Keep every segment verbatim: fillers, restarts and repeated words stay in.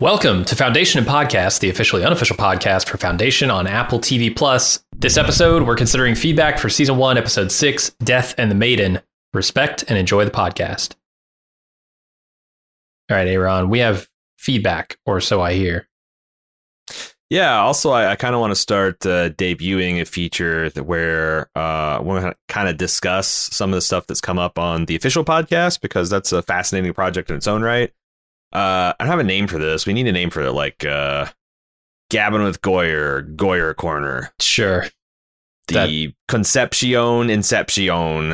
Welcome to Foundation and Podcast, the officially unofficial podcast for Foundation on Apple T V Plus. This episode, we're considering feedback for Season one, Episode six, Death and the Maiden. Respect and enjoy the podcast. All right, Aaron, we have feedback, or so I hear. Yeah, also, I, I kind of want to start uh, debuting a feature that where uh, we're going to kind of discuss some of the stuff that's come up on the official podcast, because that's a fascinating project in its own right. Uh, I don't have a name for this. We need a name for it, like uh, Gabbing with Goyer, Goyer Corner. Sure. The that... Conception Inception.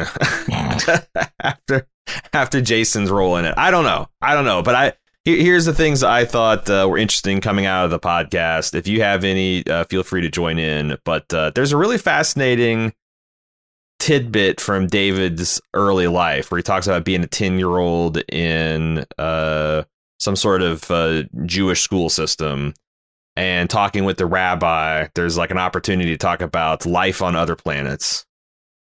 after after Jason's role in it. I don't know. I don't know. But I here, here's the things I thought uh, were interesting coming out of the podcast. If you have any, uh, feel free to join in. But uh, there's a really fascinating tidbit from David's early life where he talks about being a ten-year-old in... Uh, some sort of uh, Jewish school system, and talking with the rabbi, there's like an opportunity to talk about life on other planets.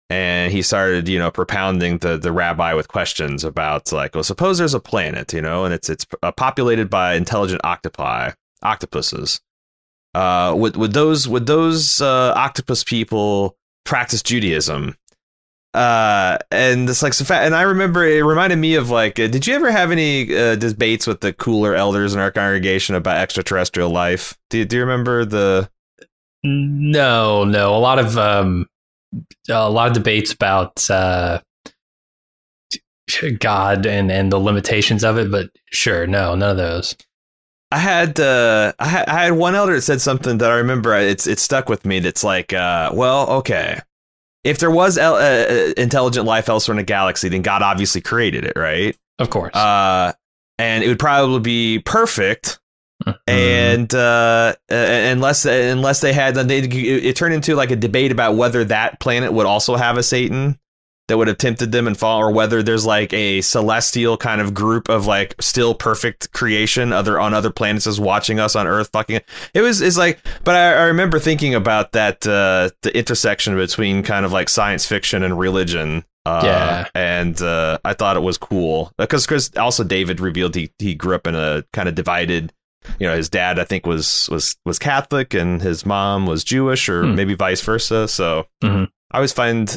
And he started, you know, propounding the, the rabbi with questions about like, well, suppose there's a planet, you know, and it's it's uh, populated by intelligent octopi, octopuses. Uh, would, would those would those uh, octopus people practice Judaism? Uh, and it's like, so fa- and I remember it reminded me of like, uh, did you ever have any uh, debates with the cooler elders in our congregation about extraterrestrial life? Do, do you remember the? No, no. A lot of, um, a lot of debates about, uh, God and, and the limitations of it, but sure. No, none of those. I had, uh, I had, I had one elder that said something that I remember. It's, it stuck with me. That's like, uh, well, okay. If there was uh, intelligent life elsewhere in a galaxy, then God obviously created it, right? Of course. Uh, and it would probably be perfect, mm-hmm. and uh, unless unless they had, they, it turned into like a debate about whether that planet would also have a Satan that would have tempted them and fall, or whether there's like a celestial kind of group of like still perfect creation other on other planets is watching us on Earth. Fucking it was it's like but I, I remember thinking about that, uh, the intersection between kind of like science fiction and religion. Uh, yeah. And uh, I thought it was cool because because also David revealed he, he grew up in a kind of divided, you know, his dad, I think, was was was Catholic and his mom was Jewish, or hmm. maybe vice versa. So mm-hmm. I always find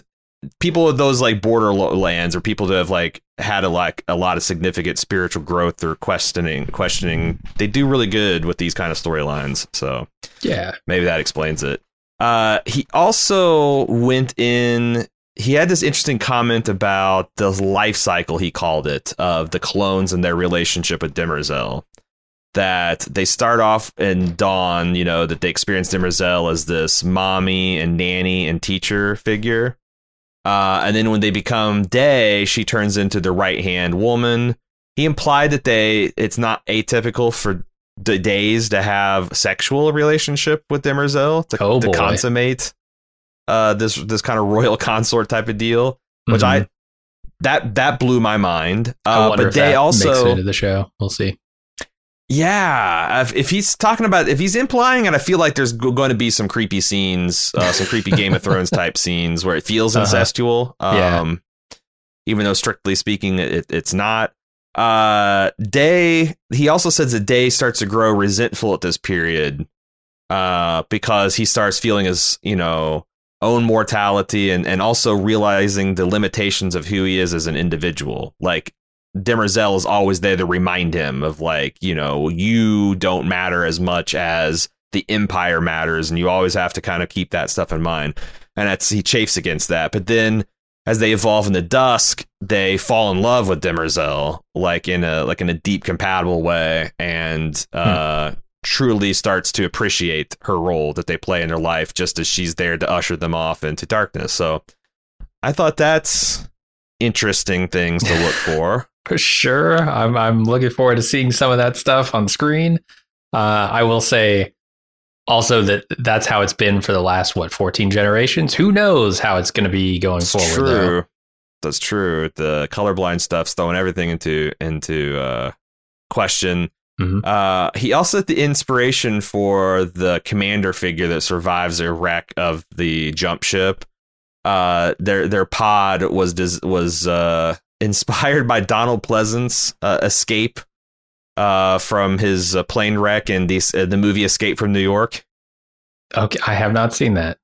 people of those like borderlands, or people that have like had a like a lot of significant spiritual growth or questioning, questioning, they do really good with these kind of storylines. So yeah, maybe that explains it. Uh, he also went in. He had this interesting comment about the life cycle, he called it, of the clones and their relationship with Demerzel. That they start off in Dawn, you know, that they experience Demerzel as this mommy and nanny and teacher figure. Uh, and then when they become Day, she turns into the right hand woman. He implied that they it's not atypical for the Days to have sexual relationship with Demerzel to, oh, to consummate uh, this this kind of royal consort type of deal, which mm-hmm. I that that blew my mind. Uh, but Day also makes it into the show. We'll see. Yeah, if, if he's talking about if he's implying, and I feel like there's going to be some creepy scenes, uh, some creepy Game of Thrones type scenes where it feels uh-huh. incestual, um, yeah. even though strictly speaking, it, it's not. Uh, Day, he also says that Day starts to grow resentful at this period uh, because he starts feeling his, you know, own mortality and, and also realizing the limitations of who he is as an individual. Like, Demerzel is always there to remind him of like, you know, you don't matter as much as the empire matters. And you always have to kind of keep that stuff in mind. And that's he chafes against that. But then as they evolve in the Dusk, they fall in love with Demerzel, like in a like in a deep, compatible way, and uh, hmm. truly starts to appreciate her role that they play in their life, just as she's there to usher them off into darkness. So I thought that's interesting things to look for. For sure. I'm I'm looking forward to seeing some of that stuff on screen. Uh, I will say also that that's how it's been for the last, what, fourteen generations? Who knows how it's going to be going that's forward? True. Though. That's true. The colorblind stuff's throwing everything into into uh, question. Mm-hmm. Uh, he also had the inspiration for the commander figure that survives a wreck of the jump ship. Uh, their their pod was was uh, inspired by Donald Pleasant's uh, escape uh, from his uh, plane wreck in the, uh, the movie Escape from New York. Okay, I have not seen that.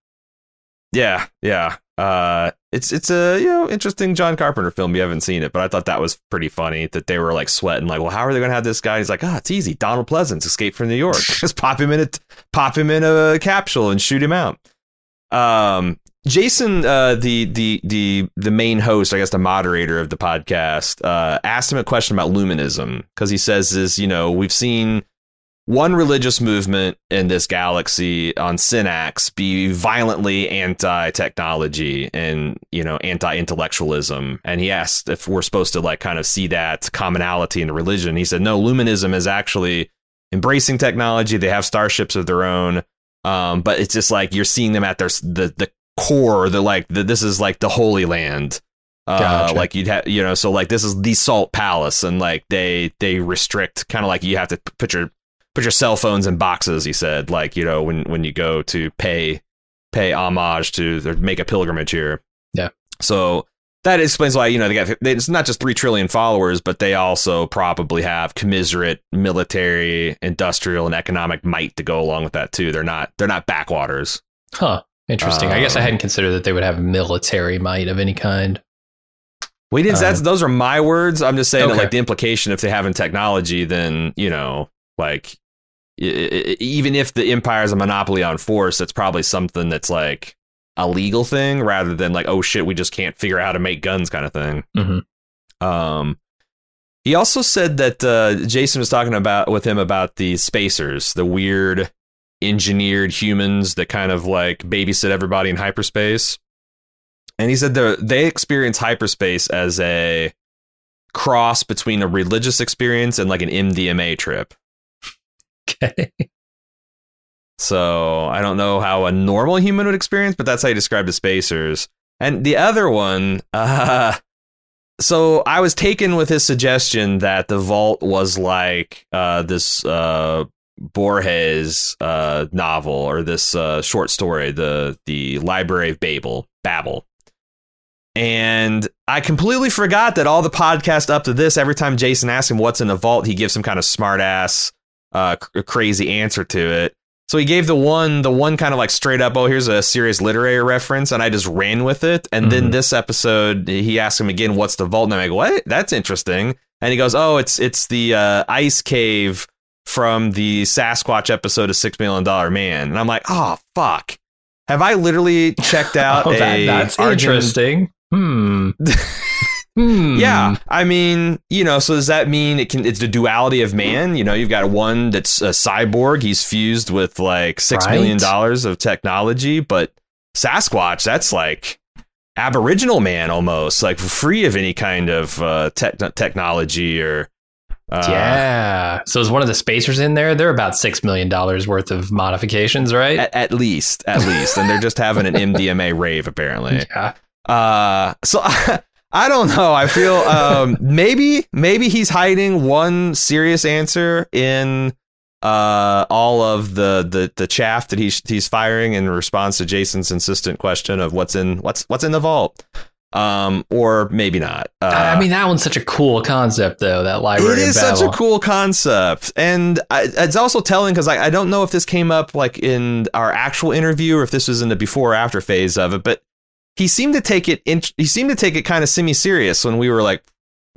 Yeah, yeah. Uh, it's it's a you know interesting John Carpenter film. You haven't seen it, but I thought that was pretty funny that they were like sweating, like, well, how are they gonna have this guy? He's like, ah, oh, it's easy. Donald Pleasance, Escape from New York. Just pop him in a pop him in a capsule and shoot him out. Um, Jason, uh, the the the the main host, I guess, the moderator of the podcast, uh, asked him a question about Luminism, because he says is you know we've seen one religious movement in this galaxy on Synax be violently anti-technology and, you know, anti-intellectualism. And he asked if we're supposed to, like, kind of see that commonality in the religion. He said, no, Luminism is actually embracing technology. They have starships of their own. Um, but it's just like you're seeing them at their the, the core. They're like the, this is like the Holy Land. Uh, gotcha. Like you'd have, you know, so like this is the Salt Palace, and like they they restrict, kind of like you have to put your Put your cell phones in boxes, he said, like, you know, when, when you go to pay pay homage to or make a pilgrimage here. Yeah. So that explains why, you know, they got they, it's not just three trillion followers, but they also probably have commiserate military, industrial and economic might to go along with that, too. They're not they're not backwaters. Huh. Interesting. Um, I guess I hadn't considered that they would have military might of any kind. We didn't. Um, that's those are my words. I'm just saying okay. that, like, the implication, if they haven't technology, then, you know, like, even if the empire is a monopoly on force, that's probably something that's like a legal thing rather than like, oh, shit, we just can't figure out how to make guns kind of thing. Mm-hmm. Um, he also said that uh, Jason was talking about with him about the spacers, the weird engineered humans that kind of like babysit everybody in hyperspace. And he said they experience hyperspace as a cross between a religious experience and like an M D M A trip. Okay. So I don't know how a normal human would experience, but that's how you describe the spacers. And the other one, uh, so I was taken with his suggestion that the vault was like uh, this uh, Borges uh, novel or this uh, short story, the the Library of Babel, Babel. And I completely forgot that all the podcast up to this, every time Jason asks him what's in a vault, he gives some kind of smart ass Uh, a crazy answer to it. So he gave the one the one kind of like straight up, oh, here's a serious literary reference, and I just ran with it. And mm-hmm. then this episode he asked him again, what's the vault? And I'm like, what? That's interesting. And he goes, oh, it's it's the uh, ice cave from the Sasquatch episode of Six Million Dollar Man. And I'm like, oh, fuck, have I literally checked out oh, a that, that's Argent- interesting hmm Hmm. Yeah, I mean, you know, so does that mean it can? It's the duality of man. You know, you've got one that's a cyborg. He's fused with like six right. million dollars of technology. But Sasquatch, that's like Aboriginal man almost, like free of any kind of uh, te- technology or. Uh, yeah. So is one of the spacers in there? They're about six million dollars worth of modifications, right? At, at least, at least. And they're just having an M D M A rave, apparently. Yeah. Uh, so. I don't know. I feel um, maybe maybe he's hiding one serious answer in uh, all of the, the, the chaff that he's he's firing in response to Jason's insistent question of what's in what's what's in the vault, um, or maybe not. Uh, I mean, that one's such a cool concept, though. That Library of Babel. It is such a cool concept, and I, it's also telling because I, I don't know if this came up like in our actual interview or if this was in the before or after phase of it, but. He seemed to take it. In, he seemed to take it kind of semi-serious when we were like,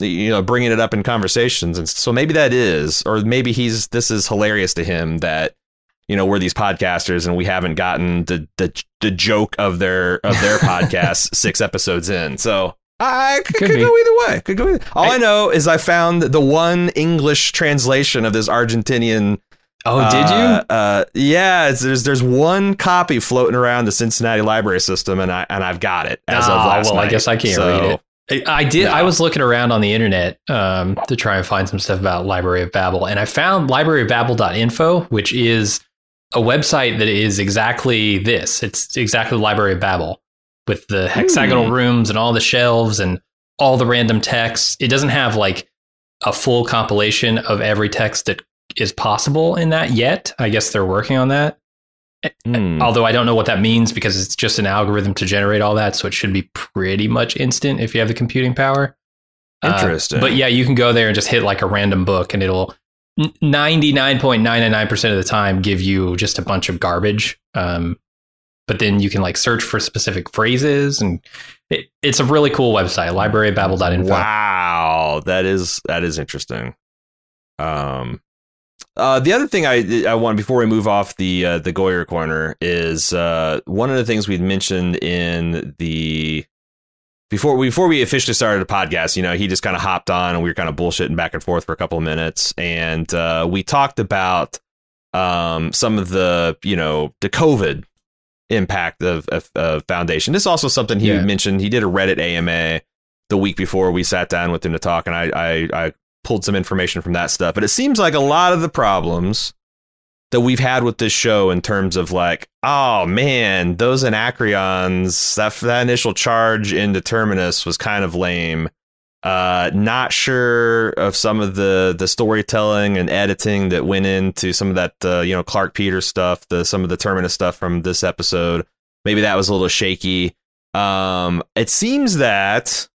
you know, bringing it up in conversations. And so maybe that is, or maybe he's this is hilarious to him that, you know, we're these podcasters and we haven't gotten the the, the joke of their of their podcast six episodes in. So I could, could, could go either way. Could go either. All I, I know is I found the one English translation of this Argentinian. Oh, uh, did you? Uh, yeah, it's, there's there's one copy floating around the Cincinnati library system, and I and I've got it as oh, of last well, night. I guess I can't so, read it. I did. Yeah. I was looking around on the internet um, to try and find some stuff about Library of Babel, and I found library of babel dot info, which is a website that is exactly this. It's exactly the Library of Babel with the hexagonal mm. rooms and all the shelves and all the random texts. It doesn't have like a full compilation of every text that is possible in that yet. I guess they're working on that. Mm. Although I don't know what that means because it's just an algorithm to generate all that. So it should be pretty much instant if you have the computing power. Interesting. Uh, but yeah, you can go there and just hit like a random book and it'll ninety-nine point nine nine percent of the time give you just a bunch of garbage. Um, but then you can like search for specific phrases and it, it's a really cool website, library of babel dot info. Wow. That is, that is interesting. Um, Uh, the other thing I I want before we move off the uh, the Goyer Corner is uh, one of the things we'd mentioned in the before we, before we officially started a podcast. You know, he just kind of hopped on and we were kind of bullshitting back and forth for a couple of minutes, and uh, we talked about um, some of the you know the COVID impact of, of, of Foundation. This is also something he yeah. mentioned. He did a Reddit A M A the week before we sat down with him to talk, and I I. I pulled some information from that stuff. But it seems like a lot of the problems that we've had with this show in terms of like, oh, man, those Anacreons, that, that initial charge into Terminus was kind of lame. Uh, not sure of some of the, the storytelling and editing that went into some of that, uh, you know, Clark Peters stuff, the some of the Terminus stuff from this episode. Maybe that was a little shaky. Um, it seems that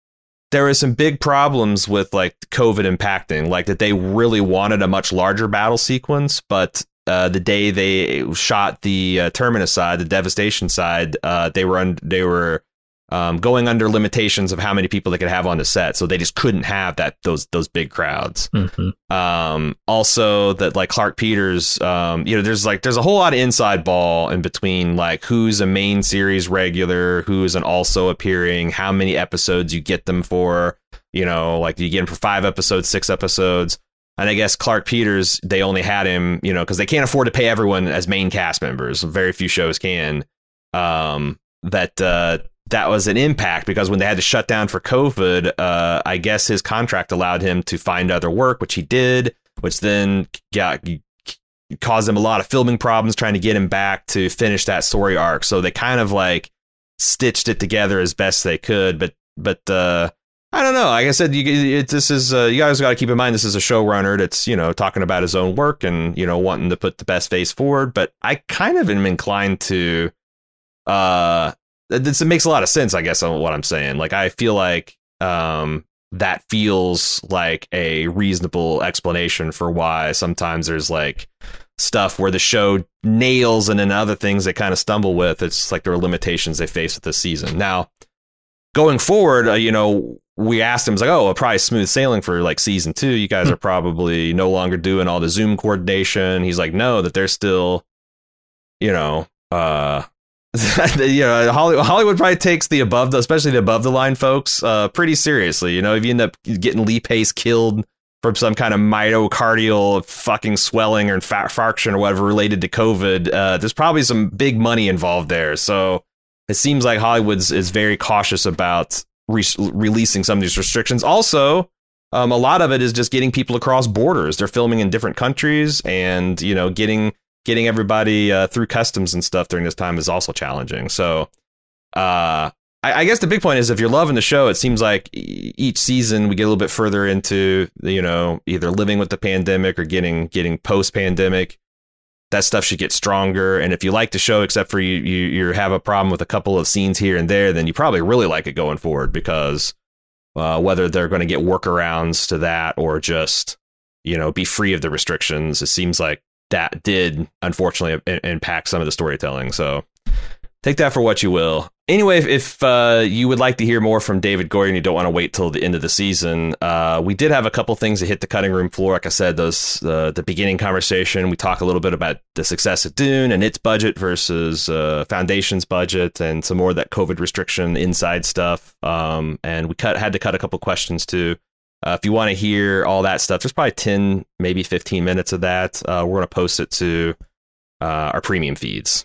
there were some big problems with like COVID impacting, like that they really wanted a much larger battle sequence. But uh, the day they shot the uh, Terminus side, the Devastation side, uh, they were un- they were um, going under limitations of how many people they could have on the set. So they just couldn't have that those those big crowds. Mm-hmm. Um, also, that like Clark Peters, um, you know, there's like there's a whole lot of inside ball in between, like who's a main series regular, who's an also appearing, how many episodes you get them for, you know, like you get him for five episodes, six episodes. And I guess Clark Peters, they only had him, you know, because they can't afford to pay everyone as main cast members. Very few shows can. Um, that uh, that was an impact because when they had to shut down for COVID, uh, I guess his contract allowed him to find other work, which he did, which then got caused him a lot of filming problems trying to get him back to finish that story arc. So they kind of like stitched it together as best they could. But but uh, I don't know. Like I said, you, it, this is uh, you guys got to keep in mind, this is a showrunner that's, you know, talking about his own work and, you know, wanting to put the best face forward. But I kind of am inclined to. Uh, It makes a lot of sense, I guess, on what I'm saying. Like, I feel like um, that feels like a reasonable explanation for why sometimes there's like stuff where the show nails and then other things they kind of stumble with. It's like there are limitations they face with this season. Now, going forward, uh, you know, we asked him, like, oh, probably smooth sailing for like season two. You guys are probably no longer doing all the Zoom coordination. He's like, no, that they're still, you know, uh, you know, Hollywood, Hollywood probably takes the above, the, especially the above the line folks, uh, pretty seriously. You know, if you end up getting Lee Pace killed from some kind of mitochondrial fucking swelling or infarction or whatever related to COVID, uh, there's probably some big money involved there. So it seems like Hollywood is very cautious about re- releasing some of these restrictions. Also, um, a lot of it is just getting people across borders. They're filming in different countries and, you know, getting. Getting everybody uh, through customs and stuff during this time is also challenging. So uh, I, I guess the big point is if you're loving the show, it seems like e- each season we get a little bit further into, you know, either living with the pandemic or getting getting post pandemic. That stuff should get stronger. And if you like the show, except for you, you, you have a problem with a couple of scenes here and there, then you probably really like it going forward, because uh, whether they're going to get workarounds to that or just, you know, be free of the restrictions, it seems like that did, unfortunately, impact some of the storytelling. So take that for what you will. Anyway, if, if uh, you would like to hear more from David Goyer and you don't want to wait till the end of the season, uh, we did have a couple things that hit the cutting room floor. Like I said, those uh, the beginning conversation, we talk a little bit about the success of Dune and its budget versus uh, Foundation's budget and some more of that COVID restriction inside stuff. Um, and we cut had to cut a couple questions, too. Uh, if you want to hear all that stuff, there's probably ten, maybe fifteen minutes of that. Uh, we're going to post it to uh, our premium feeds.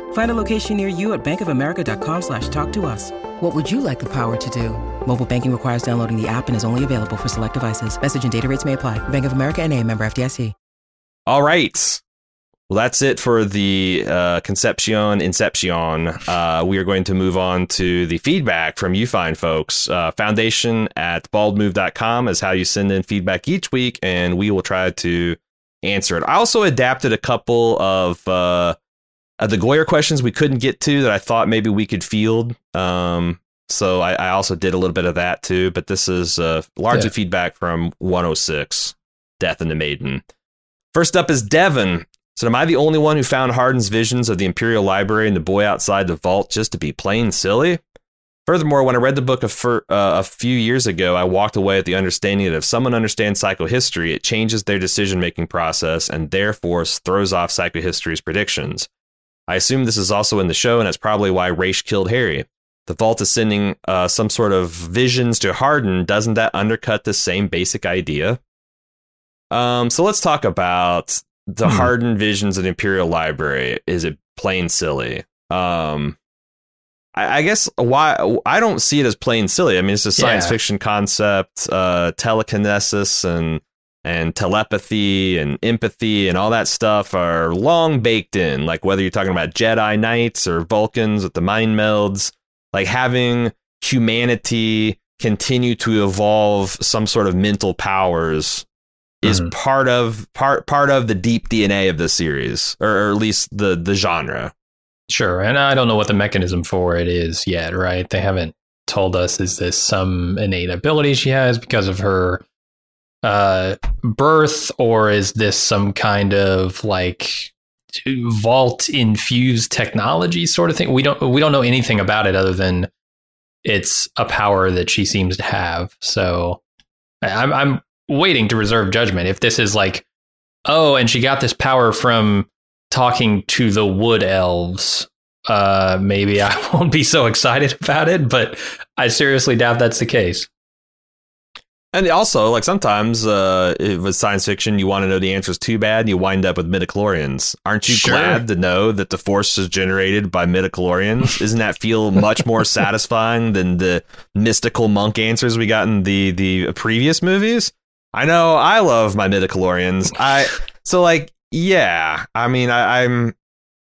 Find a location near you at bankofamerica.com slash talk to us. What would you like the power to do? Mobile banking requires downloading the app and is only available for select devices. Message and data rates may apply. Bank of America N A, member F D I C. All right. Well, that's it for the uh, Conception Inception. Uh, we are going to move on to the feedback from you fine folks. Uh, foundation at bald move dot com is how you send in feedback each week, and we will try to answer it. I also adapted a couple of uh, the Goyer questions we couldn't get to that I thought maybe we could field. Um, so I, I also did a little bit of that, too. But this is uh, largely yeah. feedback from one oh six, Death and the Maiden. First up is Devin. So am I the only one who found Hardin's visions of the Imperial Library and the boy outside the vault just to be plain silly? Furthermore, when I read the book a, fir- uh, a few years ago, I walked away with the understanding that if someone understands psychohistory, it changes their decision-making process and therefore throws off psychohistory's predictions. I assume this is also in the show, and that's probably why Raish killed Harry. The vault is sending uh, some sort of visions to Hardin. Doesn't that undercut the same basic idea? Um, so let's talk about the hmm. Hardin visions of the Imperial Library. Is it plain silly? Um, I, I guess why I don't see it as plain silly. I mean, it's a science yeah. fiction concept, uh, telekinesis and and telepathy and empathy and all that stuff are long baked in. Like whether you're talking about Jedi Knights or Vulcans with the mind melds, like having humanity continue to evolve some sort of mental powers is mm-hmm. part of part part of the deep D N A of this series, or, or at least the the genre. Sure, and I don't know what the mechanism for it is yet, right? They haven't told us, is this some innate ability she has because of her uh, birth, or is this some kind of like vault infused technology sort of thing? We don't we don't know anything about it other than it's a power that she seems to have. So I'm. I'm waiting to reserve judgment if this is like, oh, and she got this power from talking to the wood elves, uh maybe I won't be so excited about it, but I seriously doubt that's the case. And also, like, sometimes uh with science fiction, you want to know the answers too bad, you wind up with midichlorians. Aren't you sure. glad to know that the force is generated by midichlorians? Isn't that feel much more satisfying than the mystical monk answers we got in the the previous movies? I know I love my midichlorians. I so like, yeah, I mean, I, I'm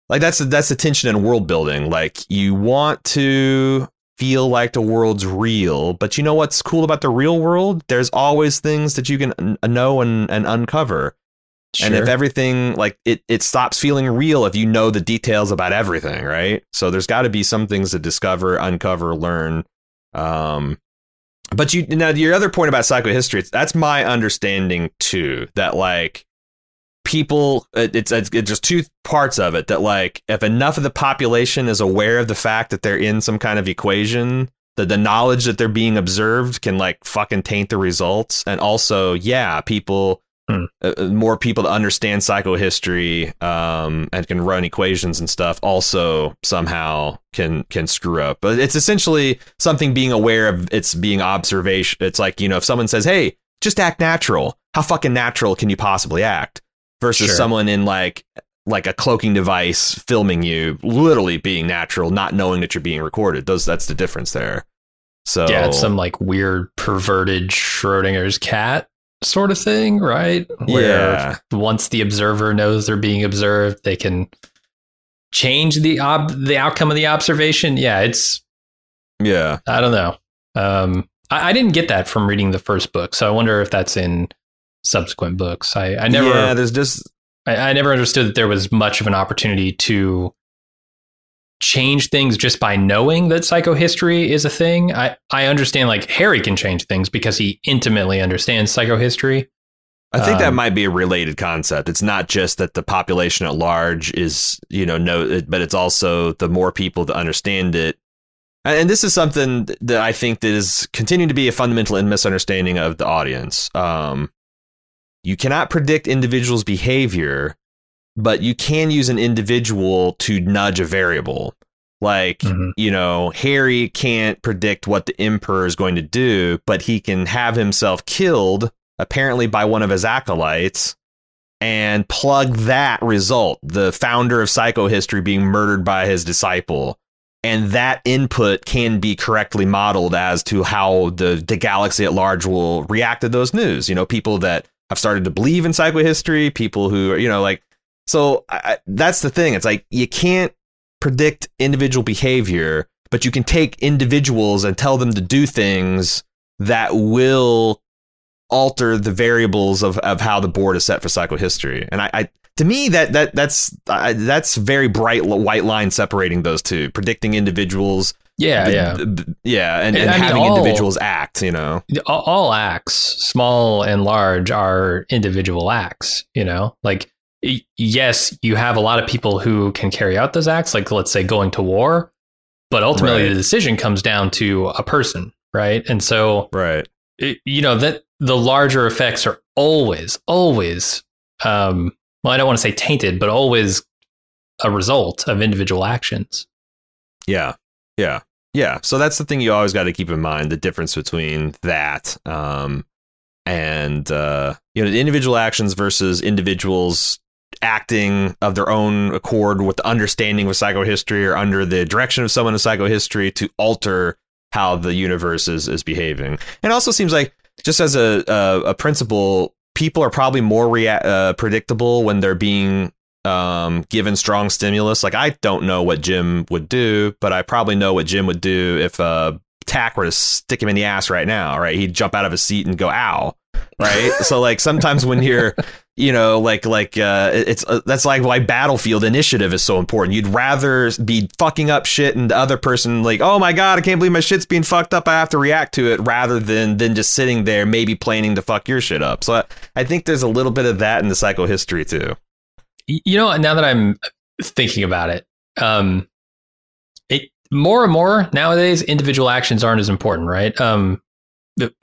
like, that's a, that's the tension in world building. Like, you want to feel like the world's real, but you know what's cool about the real world? There's always things that you can know and, and uncover. Sure. And if everything, like, it, it stops feeling real if you know the details about everything, right? So there's got to be some things to discover, uncover, learn. Um But you now your other point about psychohistory, that's my understanding, too, that like people, it's, it's just two parts of it, that like if enough of the population is aware of the fact that they're in some kind of equation, that the knowledge that they're being observed can like fucking taint the results. And also, yeah, people hmm. uh, more people to understand psychohistory um, and can run equations and stuff also somehow can can screw up. But it's essentially something being aware of, it's being observation. It's like, you know, if someone says, hey, just act natural, how fucking natural can you possibly act? Versus sure. someone in like like a cloaking device filming you literally being natural, not knowing that you're being recorded. Those that's the difference there. So yeah, it's some like weird perverted Schrodinger's cat sort of thing, right? Where yeah. once the observer knows they're being observed, they can change the ob- the outcome of the observation. Yeah, it's yeah. I don't know. Um, I, I didn't get that from reading the first book, so I wonder if that's in subsequent books. I, I never. Yeah, there's just I, I never understood that there was much of an opportunity to change things just by knowing that psychohistory is a thing. I, I understand like Harry can change things because he intimately understands psychohistory. I think um, that might be a related concept. It's not just that the population at large is, you know, no, but it's also the more people that understand it. And this is something that I think that is continuing to be a fundamental misunderstanding of the audience. Um, You cannot predict individuals' behavior, but you can use an individual to nudge a variable. Like, mm-hmm. you know, Harry can't predict what the Emperor is going to do, but he can have himself killed, apparently by one of his acolytes, and plug that result, the founder of psychohistory being murdered by his disciple. And that input can be correctly modeled as to how the, the galaxy at large will react to those news. You know, people that have started to believe in psychohistory, people who are, you know, like, so I, that's the thing. It's like, you can't predict individual behavior, but you can take individuals and tell them to do things that will alter the variables of, of how the board is set for psychohistory. And I, I to me, that that that's I, that's very bright white line separating those two, predicting individuals. Yeah, the, yeah, the, yeah, and, and, and having mean, all, individuals act. You know, all, all acts, small and large, are individual acts. You know, like. Yes, you have a lot of people who can carry out those acts, like, let's say, going to war. But ultimately, right. the decision comes down to a person. Right. And so, right. It, you know, that the larger effects are always, always. Um, well, I don't want to say tainted, but always a result of individual actions. Yeah, yeah, yeah. So that's the thing you always got to keep in mind, the difference between that. Um, and, uh, you know, the individual actions versus individuals acting of their own accord with the understanding of psychohistory or under the direction of someone in psychohistory to alter how the universe is, is behaving. And also seems like, just as a, a, a principle, people are probably more rea- uh, predictable when they're being um, given strong stimulus. Like, I don't know what Jim would do, but I probably know what Jim would do if uh, Tack were to stick him in the ass right now, right? He'd jump out of his seat and go, ow. Right. So, like, sometimes when you're, you know, like like uh, it's uh, that's like why Battlefield Initiative is so important. You'd rather be fucking up shit and the other person like, oh, my God, I can't believe my shit's being fucked up. I have to react to it rather than than just sitting there, maybe planning to fuck your shit up. So I, I think there's a little bit of that in the psychohistory, too. You know, now that I'm thinking about it, um, it more and more nowadays, individual actions aren't as important. Right. Um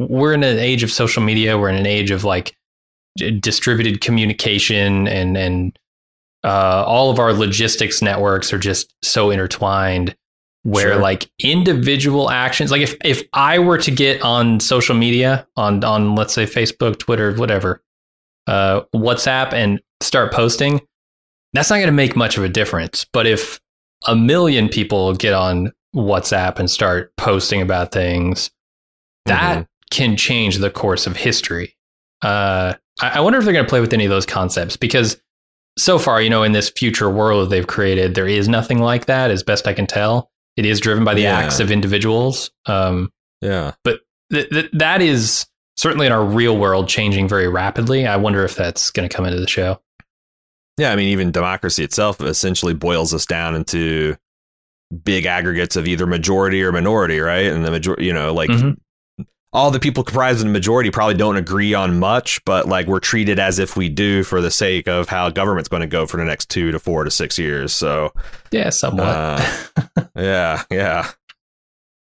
We're in an age of social media. We're in an age of like distributed communication, and and uh, all of our logistics networks are just so intertwined. Where sure. like individual actions, like if if I were to get on social media on on let's say Facebook, Twitter, whatever, uh, WhatsApp, and start posting, that's not going to make much of a difference. But if a million people get on WhatsApp and start posting about things, that mm-hmm. can change the course of history. Uh, I, I wonder if they're going to play with any of those concepts, because so far, you know, in this future world they've created, there is nothing like that, as best I can tell. It is driven by the yeah. acts of individuals. Um, yeah. But th- th- that is certainly in our real world changing very rapidly. I wonder if that's going to come into the show. Yeah. I mean, even democracy itself essentially boils us down into big aggregates of either majority or minority, right? And the majority, you know, like. Mm-hmm. All the people comprising the majority probably don't agree on much, but like we're treated as if we do for the sake of how government's going to go for the next two to four to six years. So, yeah, somewhat. Uh, yeah, yeah.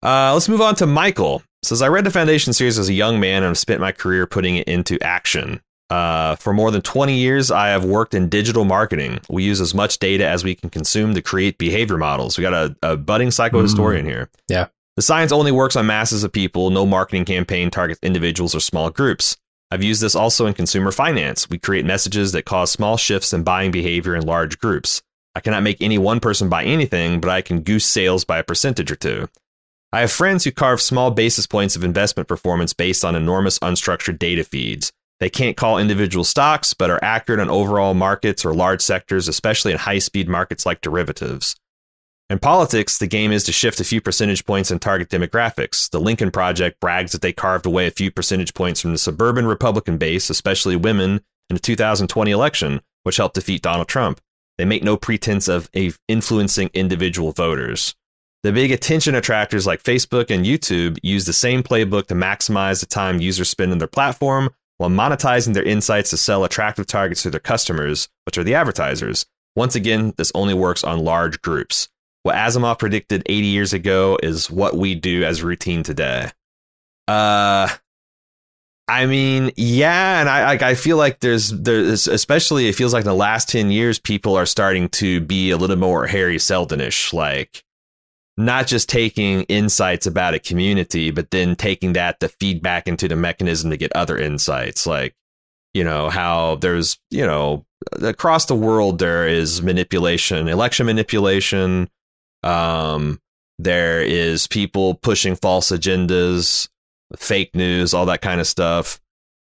Uh, let's move on to Michael. Says, I read the Foundation series as a young man and have spent my career putting it into action. Uh, for more than twenty years, I have worked in digital marketing. We use as much data as we can consume to create behavior models. We got a, a budding psychohistorian mm. here. Yeah. The science only works on masses of people. No marketing campaign targets individuals or small groups. I've used this also in consumer finance. We create messages that cause small shifts in buying behavior in large groups. I cannot make any one person buy anything, but I can goose sales by a percentage or two. I have friends who carve small basis points of investment performance based on enormous unstructured data feeds. They can't call individual stocks, but are accurate on overall markets or large sectors, especially in high-speed markets like derivatives. In politics, the game is to shift a few percentage points and target demographics. The Lincoln Project brags that they carved away a few percentage points from the suburban Republican base, especially women, in the two thousand twenty election, which helped defeat Donald Trump. They make no pretense of influencing individual voters. The big attention attractors like Facebook and YouTube use the same playbook to maximize the time users spend on their platform while monetizing their insights to sell attractive targets to their customers, which are the advertisers. Once again, this only works on large groups. What Asimov predicted eighty years ago is what we do as routine today. Uh, I mean, yeah, and I like I feel like there's there's especially it feels like in the last ten years people are starting to be a little more Harry Seldonish, like not just taking insights about a community, but then taking that to feed back into the mechanism to get other insights, like, you know, how there's, you know, across the world there is manipulation, election manipulation. Um, there is people pushing false agendas, fake news, all that kind of stuff.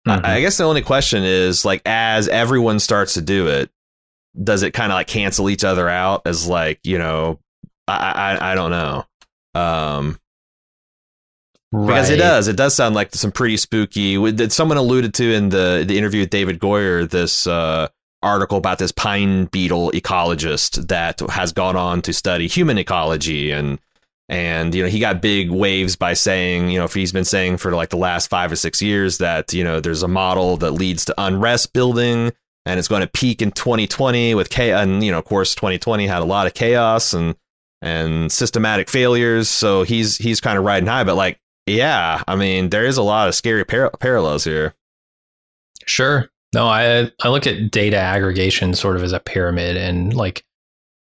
Mm-hmm. I, I guess the only question is, like, as everyone starts to do it, does it kind of like cancel each other out as like, you know, I I, I don't know. Um, right. Because it does. It does sound like some pretty spooky. That someone alluded to in the, the interview with David Goyer, this uh, article about this pine beetle ecologist that has gone on to study human ecology. And, and, you know, he got big waves by saying, you know, if he's been saying for like the last five or six years that, you know, there's a model that leads to unrest building and it's going to peak in twenty twenty with chaos. And, you know, of course, twenty twenty had a lot of chaos and and systematic failures. So he's he's kind of riding high. But like, yeah, I mean, there is a lot of scary par- parallels here. Sure. No, I I look at data aggregation sort of as a pyramid and like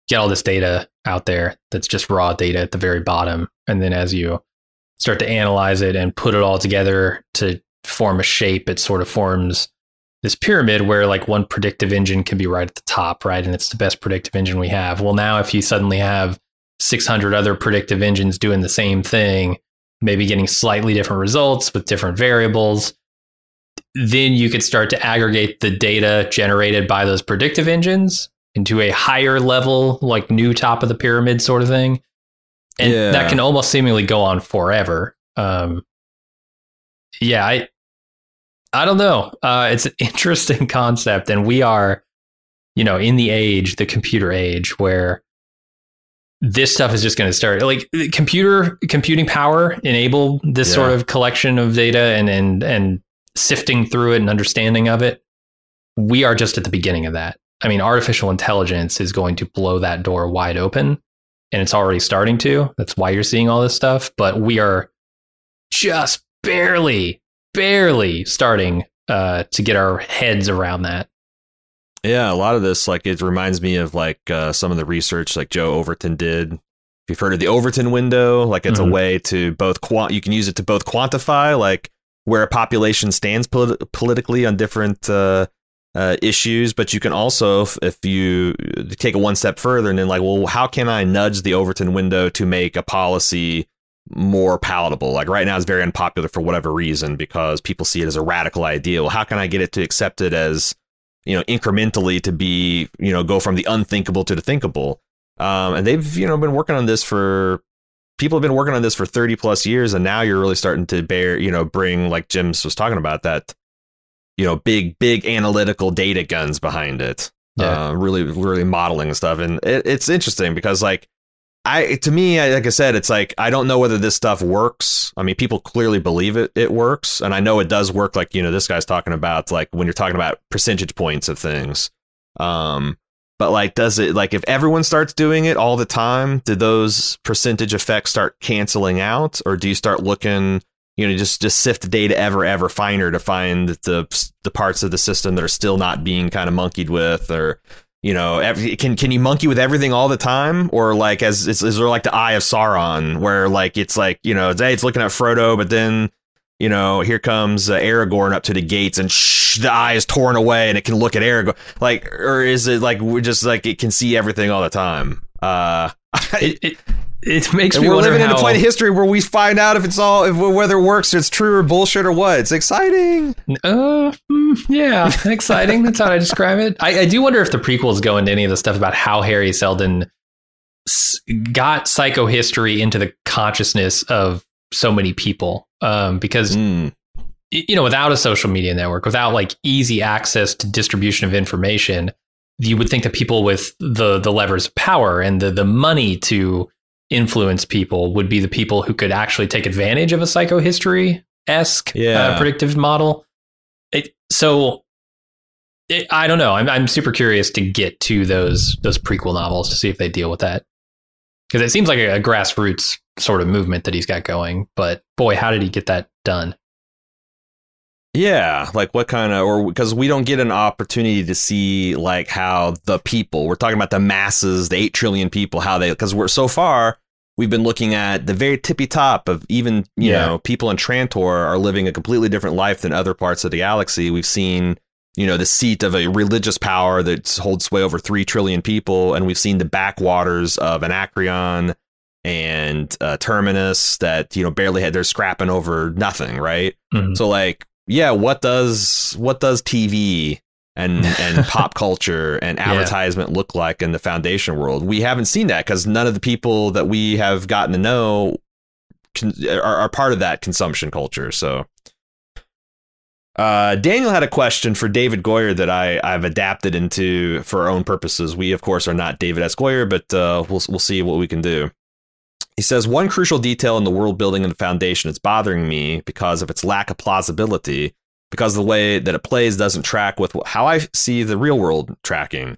get all this data out there that's just raw data at the very bottom. And then as you start to analyze it and put it all together to form a shape, it sort of forms this pyramid where like one predictive engine can be right at the top, right? And it's the best predictive engine we have. Well, now if you suddenly have six hundred other predictive engines doing the same thing, maybe getting slightly different results with different variables, then you could start to aggregate the data generated by those predictive engines into a higher level, like new top of the pyramid sort of thing. And yeah. that can almost seemingly go on forever. Um, yeah, I I don't know. Uh, it's an interesting concept. And we are, you know, in the age, the computer age, where this stuff is just going to start, like computer computing power enable this yeah. sort of collection of data and and and sifting through it and understanding of it. We are just at the beginning of that. I mean, artificial intelligence is going to blow that door wide open, and it's already starting to. That's why you're seeing all this stuff. But we are just barely, barely starting uh, to get our heads around that. Yeah, a lot of this, like, it reminds me of like uh, some of the research like Joe Overton did. If you've heard of the Overton window, like it's mm-hmm. a way to both quant. You can use it to both quantify like where a population stands polit- politically on different uh, uh, issues, but you can also, if, if you take it one step further, and then like, well, how can I nudge the Overton window to make a policy more palatable? Like right now, it's very unpopular for whatever reason because people see it as a radical idea. Well, how can I get it to accept it as, you know, incrementally to be, you know, go from the unthinkable to the thinkable. Um, and they've, you know, been working on this for people have been working on this for thirty plus years. And now you're really starting to bear, you know, bring, like Jim's was talking about, that, you know, big, big analytical data guns behind it, yeah. uh, really, really modeling stuff. And it, it's interesting because like I, to me, I, like I said, it's like, I don't know whether this stuff works. I mean, people clearly believe it, it works. And I know it does work. Like, you know, this guy's talking about like when you're talking about percentage points of things. Um, but like, does it like if everyone starts doing it all the time, do those percentage effects start canceling out? Or do you start looking, you know, just just sift the data ever, ever finer to find the the parts of the system that are still not being kind of monkeyed with? Or, you know, every, can can you monkey with everything all the time? Or like, as is, is there like the Eye of Sauron, where like it's like, you know, today it's looking at Frodo, but then, you know, here comes uh, Aragorn up to the gates, and shh, the eye is torn away, and it can look at Aragorn. Like, or is it like we're just like it can see everything all the time? Uh, it, it it makes me. We're living how... in a point of history where we find out if it's all if whether it works, it's true or bullshit or what. It's exciting. Uh, yeah, exciting. That's how I describe it. I, I do wonder if the prequels go into any of the stuff about how Harry Seldon got psychohistory into the consciousness of so many people, um, because mm. you know, without a social media network, without like easy access to distribution of information, you would think that people with the the levers of power and the the money to influence people would be the people who could actually take advantage of a psychohistory-esque yeah. uh, predictive model. It, so it, I don't know. I'm I'm super curious to get to those those prequel novels to see if they deal with that, because it seems like a, a grassroots sort of movement that he's got going. But boy, how did he get that done? Yeah, like what kind of, or because we don't get an opportunity to see like how the people, we're talking about the masses, the eight trillion people, how they, because we're so far we've been looking at the very tippy top of even, you yeah. know, people in Trantor are living a completely different life than other parts of the galaxy. We've seen, you know, the seat of a religious power that holds sway over three trillion people. And we've seen the backwaters of Anacreon and uh, Terminus that, you know, barely had, they're scrapping over nothing. Right. Mm-hmm. So like, yeah, what does what does T V and and pop culture and advertisement yeah. look like in the Foundation world? We haven't seen that because none of the people that we have gotten to know can, are, are part of that consumption culture. So uh, Daniel had a question for David Goyer that I, I've adapted into for our own purposes. We, of course, are not David S. Goyer, but uh, we'll we'll see what we can do. He says, one crucial detail in the world building and the Foundation is bothering me because of its lack of plausibility, because the way that it plays doesn't track with how I see the real world tracking.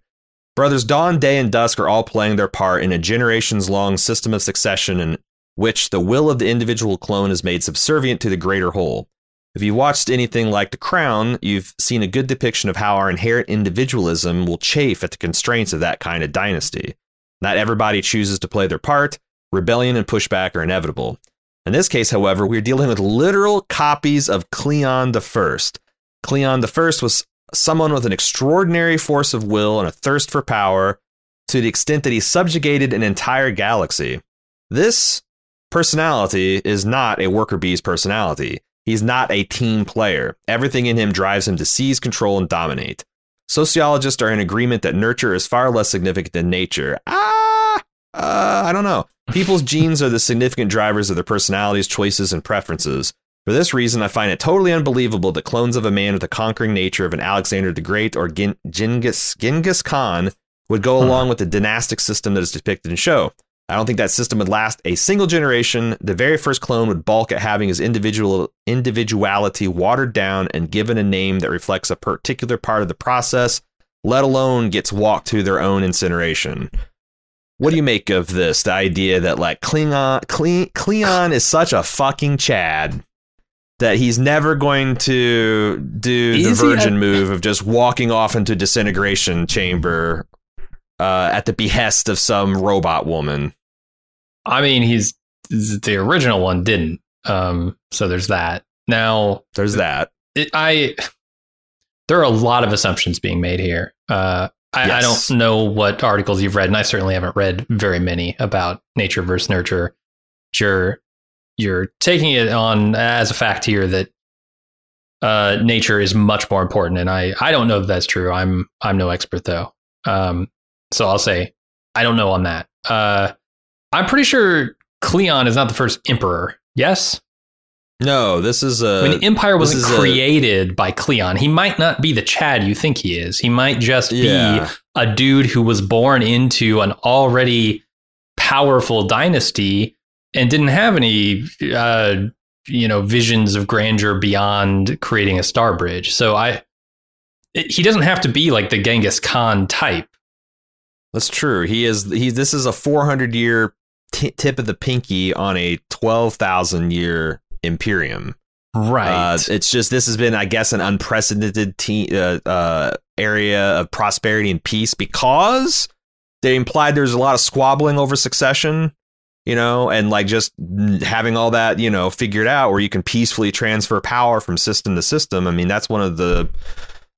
Brothers Dawn, Day, and Dusk are all playing their part in a generations long system of succession in which the will of the individual clone is made subservient to the greater whole. If you watched anything like The Crown, you've seen a good depiction of how our inherent individualism will chafe at the constraints of that kind of dynasty. Not everybody chooses to play their part. Rebellion and pushback are inevitable. In this case, however, we're dealing with literal copies of Cleon the First. Cleon the First was someone with an extraordinary force of will and a thirst for power to the extent that he subjugated an entire galaxy. This personality is not a worker bee's personality. He's not a team player. Everything in him drives him to seize control and dominate. Sociologists are in agreement that nurture is far less significant than nature. Ah, uh, I don't know. People's genes are the significant drivers of their personalities, choices, and preferences. For this reason, I find it totally unbelievable that clones of a man with the conquering nature of an Alexander the Great or Gen- Genghis, Genghis Khan would go along with the dynastic system that is depicted in show. I don't think that system would last a single generation. The very first clone would balk at having his individual individuality watered down and given a name that reflects a particular part of the process, let alone gets walked to their own incineration. What do you make of this? The idea that like Cleon, Cleon is such a fucking Chad that he's never going to do Easy the virgin at- move of just walking off into disintegration chamber uh, at the behest of some robot woman. I mean, he's the original one didn't. Um, so there's that. Now there's that. It, I there are a lot of assumptions being made here. Uh, I, yes. I don't know what articles you've read, and I certainly haven't read very many about nature versus nurture. You're you're taking it on as a fact here that uh, nature is much more important, and I, I don't know if that's true. I'm I'm no expert though, um, so I'll say I don't know on that. Uh, I'm pretty sure Cleon is not the first emperor. Yes. No, this is a... When the Empire wasn't created a, by Cleon, he might not be the Chad you think he is. He might just yeah. be a dude who was born into an already powerful dynasty and didn't have any, uh, you know, visions of grandeur beyond creating a star bridge. So I... It, he doesn't have to be like the Genghis Khan type. That's true. He is... He. This is a four hundred year t- tip of the pinky on a twelve thousand year... Imperium. Right. Uh, it's just this has been, I guess, an unprecedented te- uh, uh, area of prosperity and peace because they implied there's a lot of squabbling over succession, you know, and like just having all that, you know, figured out where you can peacefully transfer power from system to system. I mean, that's one of the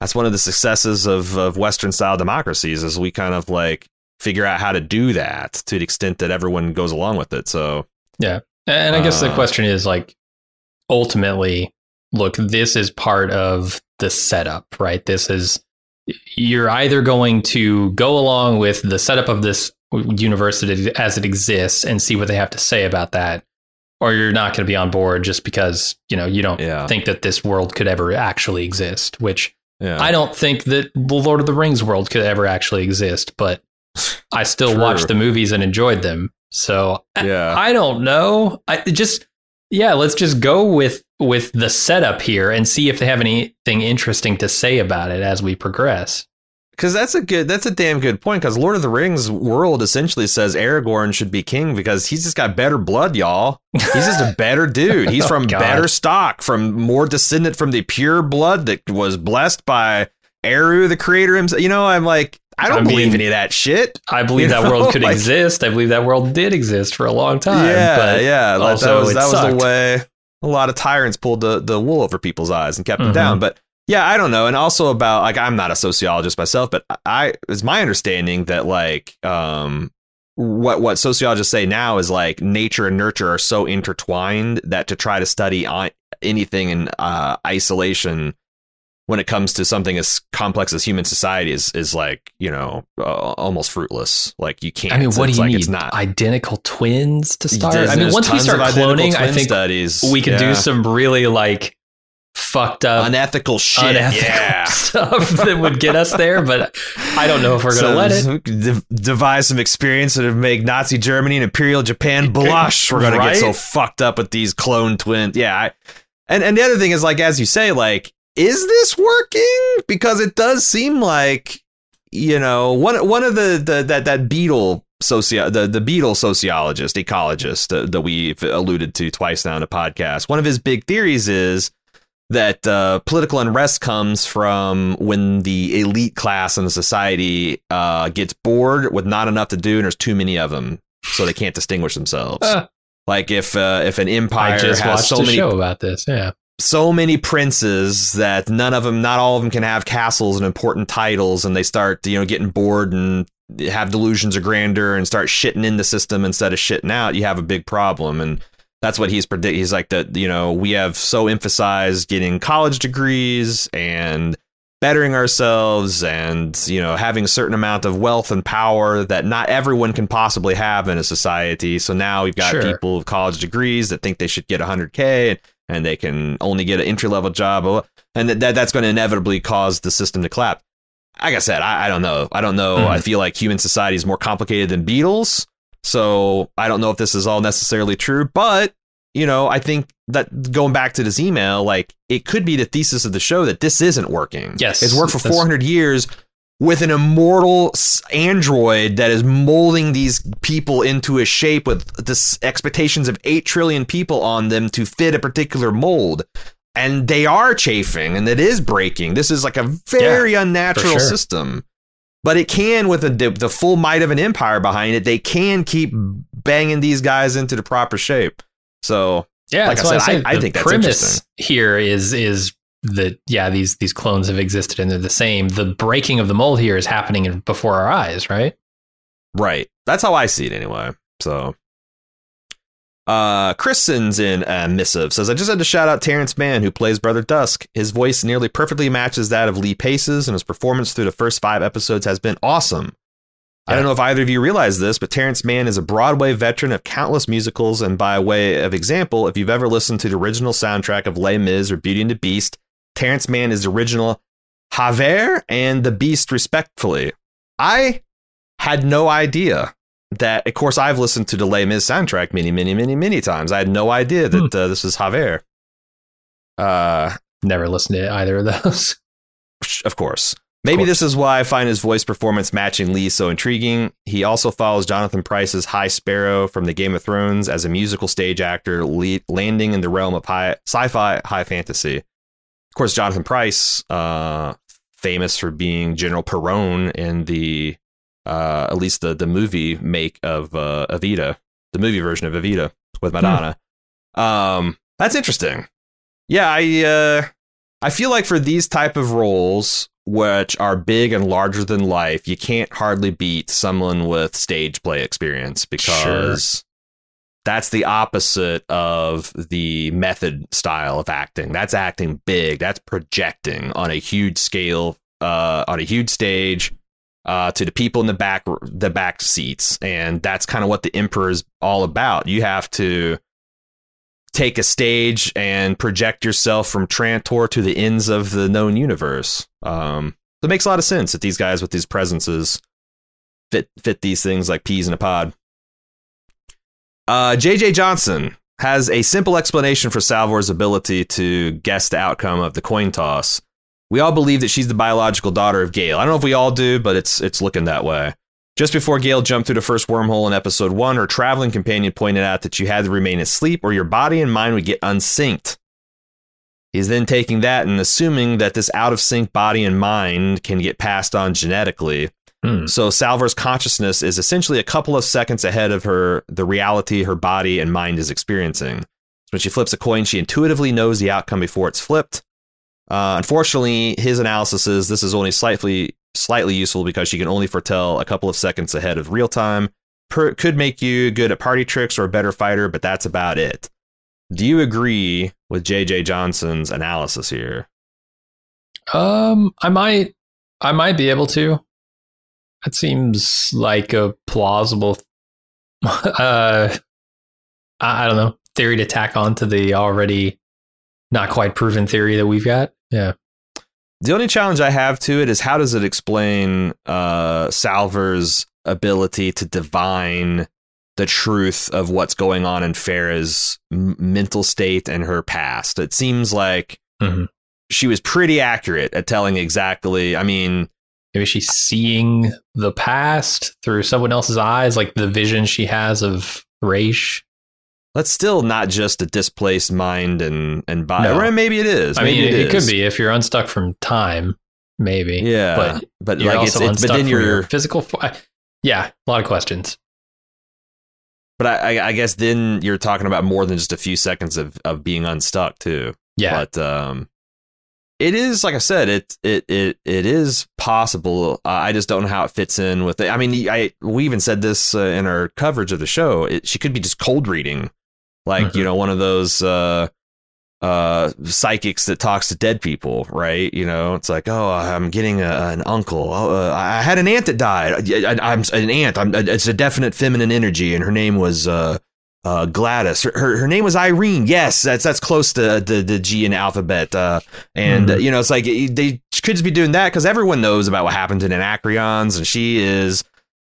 that's one of the successes of, of Western style democracies is we kind of like figure out how to do that to the extent that everyone goes along with it. So, yeah. And I guess uh, the question is like, ultimately, look, this is part of the setup, right? This is, you're either going to go along with the setup of this university as it exists and see what they have to say about that, or you're not going to be on board just because, you know, you don't yeah. think that this world could ever actually exist, which yeah. I don't think that the Lord of the Rings world could ever actually exist, but I still watched the movies and enjoyed them. So yeah. I, I don't know. I just, yeah, let's just go with, with the setup here and see if they have anything interesting to say about it as we progress. Because that's a good, that's a damn good point. Because Lord of the Rings world essentially says Aragorn should be king because he's just got better blood, y'all. He's just a better dude. He's from oh, better stock, from more descendant from the pure blood that was blessed by Eru, the creator himself. You know, I'm like, I don't I believe mean, any of that shit. I believe you that know? world could like, exist. I believe that world did exist for a long time. Yeah, but yeah. Also, that was, that was the way a lot of tyrants pulled the, the wool over people's eyes and kept mm-hmm. them down. But yeah, I don't know. And also about, like, I'm not a sociologist myself, but I, it's my understanding that, like, um, what, what sociologists say now is, like, nature and nurture are so intertwined that to try to study on anything in uh, isolation when it comes to something as complex as human society is, is like, you know, uh, almost fruitless. Like, you can't. I mean, what do you like, need? It's not identical twins to start? There's, I mean, once we start cloning, I think studies. we can yeah. do some really, like, fucked up unethical shit unethical yeah. stuff that would get us there, but I don't know if we're gonna so let it devise some experience that would make Nazi Germany and Imperial Japan blush. We're gonna right? get so fucked up with these clone twins. Yeah I, and and the other thing is, like, as you say, like, is this working? Because it does seem like, you know, one one of the, the that that beetle socio the the beetle sociologist ecologist uh, that we've alluded to twice now in the podcast, one of his big theories is that uh, political unrest comes from when the elite class in the society uh, gets bored with not enough to do, and there's too many of them, so they can't distinguish themselves. Uh, like if uh, if an empire I just has so many show about this, yeah, so many princes that none of them, not all of them, can have castles and important titles, and they start, you know, getting bored and have delusions of grandeur and start shitting in the system instead of shitting out. You have a big problem. And that's what he's predict. He's like, that, you know, we have so emphasized getting college degrees and bettering ourselves and, you know, having a certain amount of wealth and power that not everyone can possibly have in a society. So now we've got sure. people with college degrees that think they should get one hundred K and, and they can only get an entry level job. And that, that that's going to inevitably cause the system to collapse. Like I said, I, I don't know. I don't know. Mm. I feel like human society is more complicated than beetles. So I don't know if this is all necessarily true, but, you know, I think that going back to this email, like, it could be the thesis of the show that this isn't working. Yes. It's worked for four hundred years with an immortal android that is molding these people into a shape with the expectations of eight trillion people on them to fit a particular mold. And they are chafing and it is breaking. This is like a very yeah, unnatural for sure. system. But it can, with the, the full might of an empire behind it, they can keep banging these guys into the proper shape. So, yeah, like I said, I, I, I think that's interesting. The premise here is is that, yeah, these, these clones have existed and they're the same. The breaking of the mold here is happening before our eyes, right? Right. That's how I see it anyway. So, uh, Chris sends in a missive. Says, I just had to shout out Terrence Mann, who plays Brother Dusk. His voice nearly perfectly matches that of Lee Pace's, and his performance through the first five episodes has been awesome. Yeah. I don't know if either of you realize this, but Terrence Mann is a Broadway veteran of countless musicals, and by way of example, if you've ever listened to the original soundtrack of Les Mis or Beauty and the Beast, Terrence Mann is the original Javert and the Beast, respectfully. I had no idea. That, of course, I've listened to the Les Mis soundtrack many, many, many, many times. I had no idea that uh, this was Javert. Uh, Never listened to either of those. Of course. Maybe of course. This is why I find his voice performance matching Lee so intriguing. He also follows Jonathan Pryce's High Sparrow from the Game of Thrones as a musical stage actor, le- landing in the realm of high, sci-fi, high fantasy. Of course, Jonathan Pryce, uh, famous for being General Perron in the... Uh, at least the, the movie make of uh, Evita, the movie version of Evita with Madonna. Hmm. Um, that's interesting. Yeah, I uh, I feel like for these type of roles, which are big and larger than life, you can't hardly beat someone with stage play experience because sure. that's the opposite of the method style of acting. That's acting big. That's projecting on a huge scale, uh, on a huge stage. Uh, to the people in the back, the back seats. And that's kind of what the Emperor is all about. You have to take a stage and project yourself from Trantor to the ends of the known universe. Um, so it makes a lot of sense that these guys with these presences fit, fit these things like peas in a pod. Uh, J J Johnson has a simple explanation for Salvor's ability to guess the outcome of the coin toss. We all believe that she's the biological daughter of Gail. I don't know if we all do, but it's it's looking that way. Just before Gail jumped through the first wormhole in episode one, her traveling companion pointed out that you had to remain asleep or your body and mind would get unsynced. He's then taking that and assuming that this out of sync body and mind can get passed on genetically. Mm. So Salvor's consciousness is essentially a couple of seconds ahead of her, the reality her body and mind is experiencing. So when she flips a coin, she intuitively knows the outcome before it's flipped. Uh, unfortunately, his analysis is this is only slightly slightly useful because she can only foretell a couple of seconds ahead of real time. Per- could make you good at party tricks or a better fighter, but that's about it. Do you agree with J J Johnson's analysis here? Um, I might, I might be able to. That seems like a plausible, uh, I don't know, theory to tack onto the already not quite proven theory that we've got. Yeah. The only challenge I have to it is how does it explain uh, Salvor's ability to divine the truth of what's going on in Farrah's m- mental state and her past. It seems like mm-hmm. she was pretty accurate at telling exactly. I mean, maybe she's seeing the past through someone else's eyes, like the vision she has of Raish. That's still not just a displaced mind and, and body. No. Or maybe it is. Maybe I mean, it, it is. Could be if you're unstuck from time, maybe. Yeah. But, but you're like also it's, it's, but then you're your physical. Fo- yeah. A lot of questions. But I, I guess then you're talking about more than just a few seconds of, of being unstuck too. Yeah. But um, it is, like I said, it it it it is possible. Uh, I just don't know how it fits in with it. I mean, I we even said this uh, in our coverage of the show. It, she could be just cold reading, like mm-hmm. you know, one of those uh, uh, psychics that talks to dead people, right? You know, it's like, oh, I'm getting a, an uncle. Oh, uh, I had an aunt that died. I, I, I'm an aunt. I'm, it's a definite feminine energy, and her name was uh, uh, Gladys. Her, her her name was Irene. Yes, that's that's close to the the G in alphabet. Uh, and mm-hmm. uh, you know, it's like they could just be doing that because everyone knows about what happened in Anacreons, and she is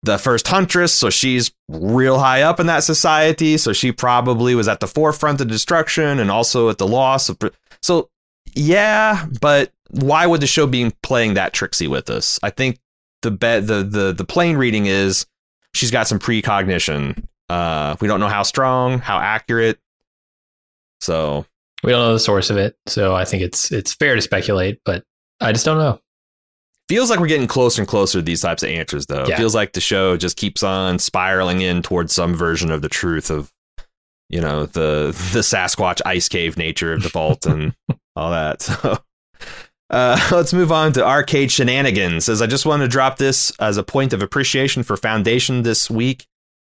the first huntress, so she's real high up in that society. So she probably was at the forefront of destruction and also at the loss of. Pre- so, yeah, but why would the show be playing that tricksy with us? I think the be- the the the plain reading is she's got some precognition. Uh, we don't know how strong, how accurate. So we don't know the source of it. So I think it's it's fair to speculate, but I just don't know. Feels like we're getting closer and closer to these types of answers, though. Yeah. Feels like the show just keeps on spiraling in towards some version of the truth of, you know, the the Sasquatch ice cave nature of the vault and all that. So uh, let's move on to Arcade Shenanigans. Says, I just want to drop this as a point of appreciation for Foundation this week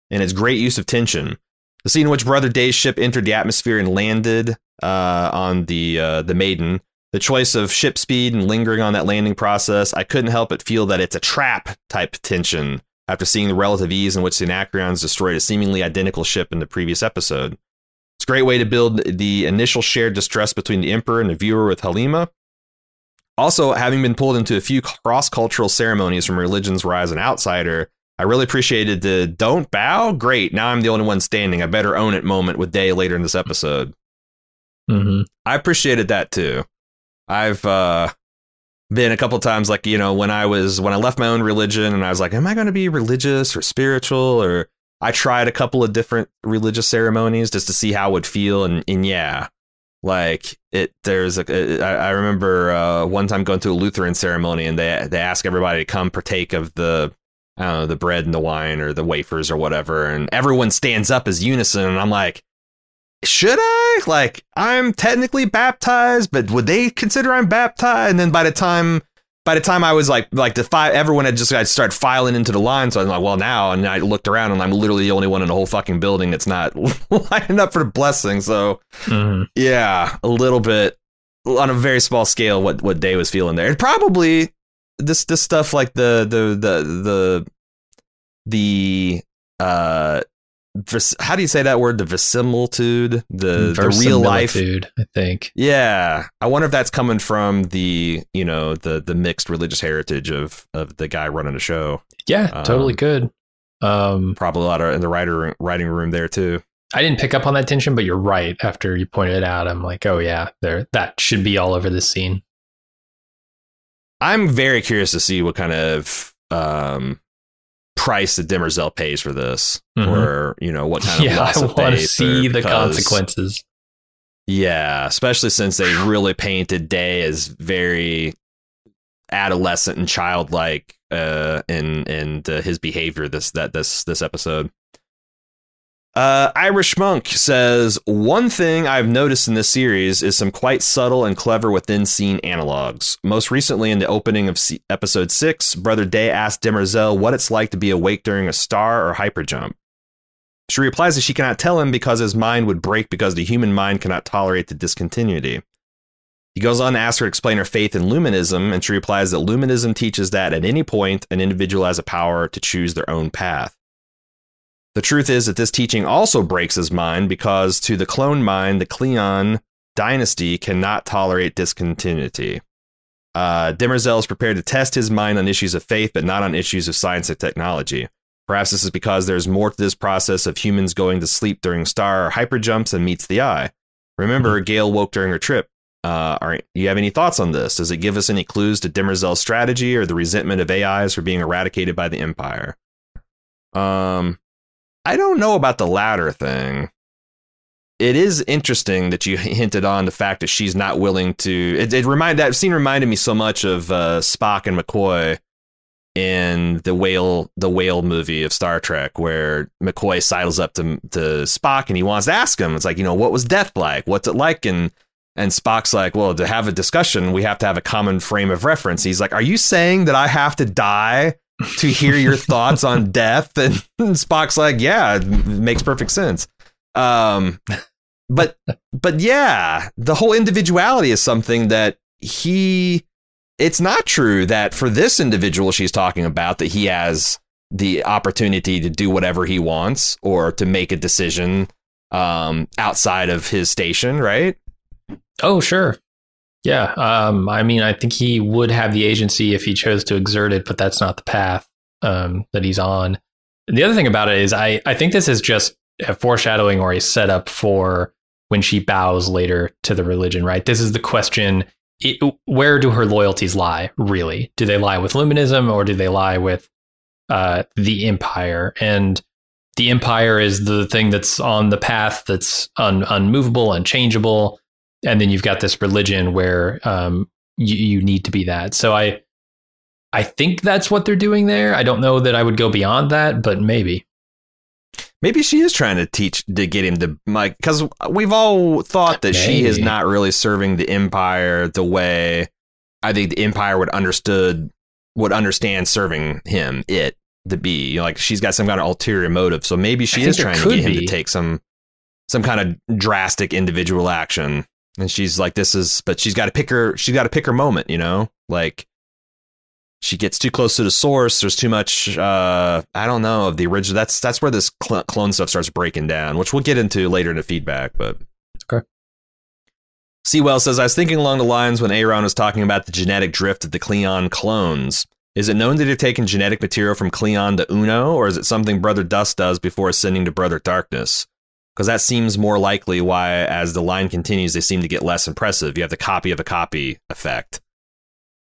and its great use of tension. The scene in which Brother Day's ship entered the atmosphere and landed uh, on the uh, the Maiden. The choice of ship speed and lingering on that landing process, I couldn't help but feel that it's a trap type tension after seeing the relative ease in which the Anacreons destroyed a seemingly identical ship in the previous episode. It's a great way to build the initial shared distrust between the Emperor and the viewer with Halima. Also, having been pulled into a few cross-cultural ceremonies from religions where I was an outsider, I really appreciated the don't bow. Great. Now I'm the only one standing. I better own it moment with Day later in this episode. Mm-hmm. I appreciated that, too. I've uh, been a couple of times like, you know, when I was when I left my own religion and I was like, am I going to be religious or spiritual? Or I tried a couple of different religious ceremonies just to see how it would feel. And, and yeah, like it there's a I remember uh, one time going to a Lutheran ceremony and they they ask everybody to come partake of the I don't know, the bread and the wine or the wafers or whatever. And everyone stands up as unison. And I'm like, should I? Like, I'm technically baptized, but would they consider I'm baptized? And then by the time, by the time I was like, like the five, everyone had just got started filing into the line. So I'm like, well, now, and I looked around and I'm literally the only one in the whole fucking building that's not lining up for the blessing. So mm-hmm. yeah, a little bit on a very small scale, what, what Day was feeling there. And probably this, this stuff like the, the, the, the, the, uh, how do you say that word? The verisimilitude, the, the real life, I think. Yeah. I wonder if that's coming from the, you know, the, the mixed religious heritage of, of the guy running the show. Yeah, um, totally good. Um, probably a lot of in the writer writing room there too. I didn't pick up on that tension, but you're right. After you pointed it out, I'm like, oh yeah, there, that should be all over this scene. I'm very curious to see what kind of um, price the Demerzel pays for this, mm-hmm. or, you know, what kind of yeah, loss of faith. I want to see the because, consequences. Yeah, especially since they really painted Day as very adolescent and childlike uh, in in uh, his behavior this that this this episode. Uh, Irish Monk says, one thing I've noticed in this series is some quite subtle and clever within scene analogs. Most recently, in the opening of C- episode six, Brother Day asked Demerzel what it's like to be awake during a star or hyperjump. She replies that she cannot tell him because his mind would break because the human mind cannot tolerate the discontinuity. He goes on to ask her to explain her faith in Luminism, and she replies that Luminism teaches that at any point, an individual has a power to choose their own path. The truth is that this teaching also breaks his mind because to the clone mind, the Cleon dynasty cannot tolerate discontinuity. Uh, Demerzel is prepared to test his mind on issues of faith, but not on issues of science and technology. Perhaps this is because there's more to this process of humans going to sleep during star or hyperjumps than meets the eye. Remember, mm-hmm. Gail woke during her trip. Uh, all right, do you have any thoughts on this? Does it give us any clues to Demerzel's strategy or the resentment of A Is for being eradicated by the Empire? Um... I don't know about the latter thing. It is interesting that you hinted on the fact that she's not willing to. It, it remind that scene reminded me so much of uh, Spock and McCoy in the whale the whale movie of Star Trek, where McCoy sidles up to to Spock and he wants to ask him. It's like, you know, what was death like? What's it like? And and Spock's like, well, to have a discussion, we have to have a common frame of reference. He's like, are you saying that I have to die to hear your thoughts on death? And Spock's like, yeah, it makes perfect sense. Um, but but yeah, the whole individuality is something that he it's not true that for this individual she's talking about, that he has the opportunity to do whatever he wants or to make a decision um, outside of his station. Right. Oh, sure. Yeah, um, I mean, I think he would have the agency if he chose to exert it, but that's not the path um, that he's on. The other thing about it is I, I think this is just a foreshadowing or a setup for when she bows later to the religion, right? This is the question, it, where do her loyalties lie, really? Do they lie with Luminism or do they lie with uh, the Empire? And the Empire is the thing that's on the path that's un, unmovable, unchangeable. And then you've got this religion where um, you, you need to be that. So I I think that's what they're doing there. I don't know that I would go beyond that, but maybe. Maybe she is trying to teach to get him to, like, because we've all thought that maybe. She is not really serving the Empire the way I think the Empire would understood would understand serving him, it to be. You know, like, she's got some kind of ulterior motive. So maybe she I is trying to get him be. to take some some kind of drastic individual action. And she's like, this is, but she's got to pick her, she's got to pick her moment, you know, like she gets too close to the source. There's too much, uh, I don't know, of the original. That's, that's where this cl- clone stuff starts breaking down, which we'll get into later in the feedback, but. Okay. Sewell says, I was thinking along the lines when Aaron was talking about the genetic drift of the Cleon clones. Is it known that they've taken genetic material from Cleon to Uno, or is it something Brother Dusk does before ascending to Brother Darkness? Because that seems more likely why, as the line continues, they seem to get less impressive. You have the copy of a copy effect.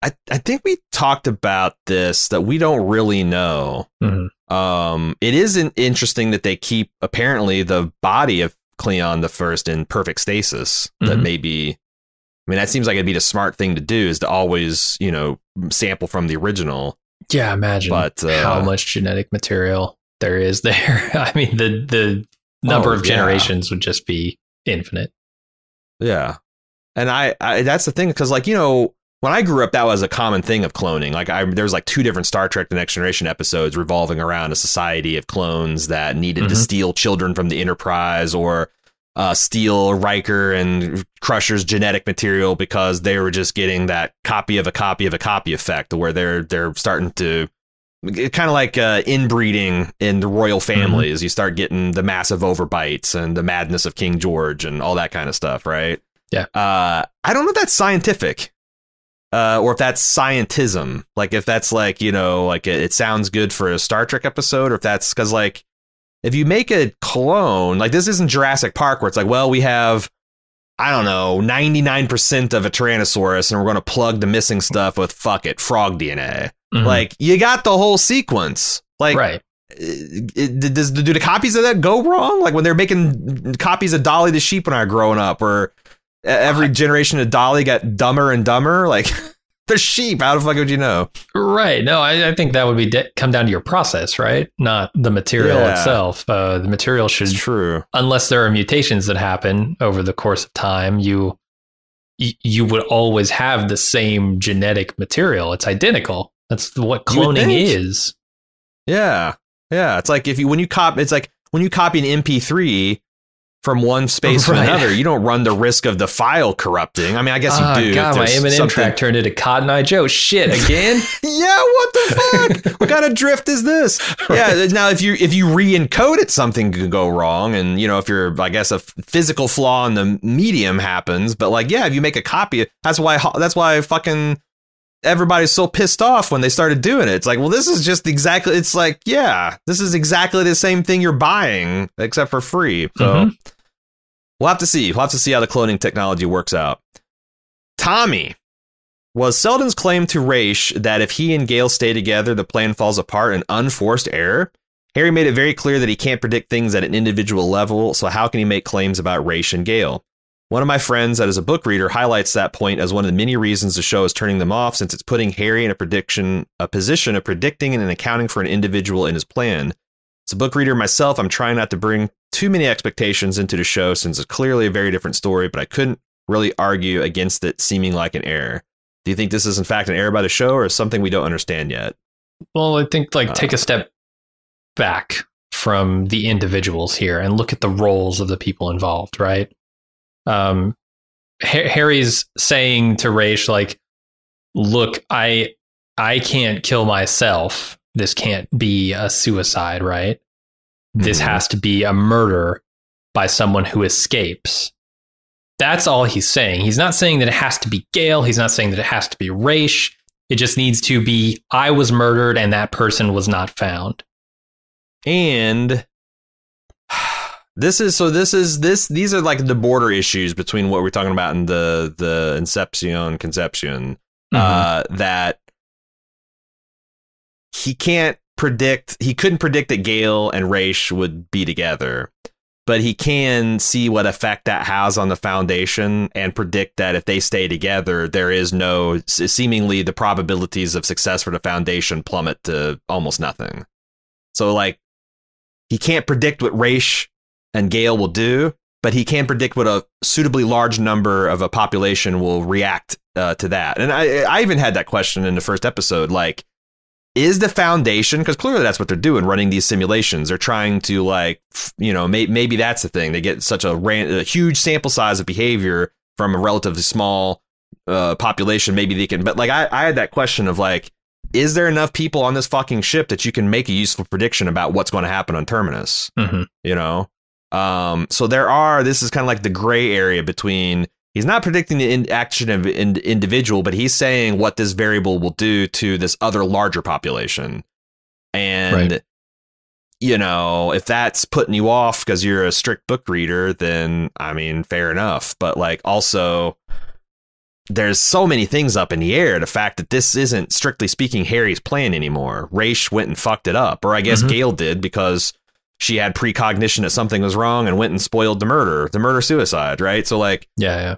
I, I think we talked about this, that we don't really know. Mm-hmm. Um, it is interesting that they keep, apparently, the body of Cleon the First in perfect stasis. Mm-hmm. That maybe, I mean, that seems like it'd be the smart thing to do, is to always, you know, sample from the original. Yeah, imagine but, uh, how much genetic material there is there. I mean, the the... number oh, of generations yeah. would just be infinite. Yeah. And I, I that's the thing, because, like, you know, when I grew up, that was a common thing of cloning. Like, I there's like two different Star Trek The Next Generation episodes revolving around a society of clones that needed mm-hmm. to steal children from the Enterprise, or uh, steal Riker and Crusher's genetic material, because they were just getting that copy of a copy of a copy effect, where they're they're starting to. It's kind of like uh, inbreeding in the royal families. Mm-hmm. You start getting the massive overbites and the madness of King George and all that kind of stuff, right? Yeah. Uh, I don't know if that's scientific uh, or if that's scientism. Like, if that's like, you know, like it, it sounds good for a Star Trek episode, or if that's because, like, if you make a clone, like, this isn't Jurassic Park where it's like, well, we have I don't know, ninety-nine percent of a Tyrannosaurus, and we're going to plug the missing stuff with, fuck it, frog D N A. Mm-hmm. Like, you got the whole sequence. Like, right. Does, do the copies of that go wrong? Like, when they're making copies of Dolly the sheep when I was growing up, or every generation of Dolly got dumber and dumber? Like, they're sheep. How the fuck would you know? Right. No, I, I think that would be de- come down to your process, right? Not the material yeah. itself. Uh, the material should... It's true. Unless there are mutations that happen over the course of time, you you would always have the same genetic material. It's identical. That's what cloning is. Yeah. Yeah. It's like if you when you cop it's like when you copy an M P three from one space right. to another, you don't run the risk of the file corrupting. I mean, I guess you uh, do. God, my M and M something... track turned into Cotton Eye Joe. Shit, again? Yeah, what the fuck? What kind of drift is this? Right. Yeah, now if you if you re-encode it, something could go wrong. And, you know, if you're, I guess, a physical flaw in the medium happens. But, like, yeah, if you make a copy, that's why that's why fucking everybody's so pissed off when they started doing it. It's like, well, this is just exactly, it's like, yeah, this is exactly the same thing you're buying, except for free. So. Mm-hmm. We'll have to see. We'll have to see how the cloning technology works out. Tommy, was Seldon's claim to Raish that if he and Gail stay together, the plan falls apart an unforced error? Harry made it very clear that he can't predict things at an individual level, so how can he make claims about Raish and Gail? One of my friends that is a book reader highlights that point as one of the many reasons the show is turning them off, since it's putting Harry in a prediction, a position of predicting and accounting for an individual in his plan. As a book reader myself, I'm trying not to bring too many expectations into the show since it's clearly a very different story, but I couldn't really argue against it seeming like an error. Do you think this is in fact an error by the show or is something we don't understand yet? Well, I think like uh, take a step back from the individuals here and look at the roles of the people involved, right? Um, H- Harry's saying to Raish, like, look, I, I can't kill myself. This can't be a suicide, right? This mm-hmm. has to be a murder by someone who escapes. That's all he's saying. He's not saying that it has to be Gail. He's not saying that it has to be Raish. It just needs to be, I was murdered and that person was not found. And this is, so this is, this, these are like the border issues between what we're talking about and the, the Inception, Conception, mm-hmm. uh, that, He can't predict, he couldn't predict that Gail and Raish would be together, but he can see what effect that has on the Foundation and predict that if they stay together, there is no, seemingly the probabilities of success for the Foundation plummet to almost nothing. So, like, he can't predict what Raish and Gail will do, but he can predict what a suitably large number of a population will react uh, to that. And I, I even had that question in the first episode, like, is the Foundation, because clearly that's what they're doing, running these simulations. They're trying to, like, you know, may, maybe that's the thing. They get such a, ran, a huge sample size of behavior from a relatively small uh, population. Maybe they can. But, like, I, I had that question of, like, is there enough people on this fucking ship that you can make a useful prediction about what's going to happen on Terminus? Mm-hmm. You know? Um, so there are, this is kind of like the gray area between, he's not predicting the in- action of an in- individual, but he's saying what this variable will do to this other larger population. And, right. you know, if that's putting you off because you're a strict book reader, then, I mean, fair enough. But, like, also, there's so many things up in the air. The fact that this isn't, strictly speaking, Harry's plan anymore. Raish went and fucked it up. Or I guess mm-hmm. Gail did, because she had precognition that something was wrong and went and spoiled the murder, the murder-suicide, right? So, like, yeah, yeah.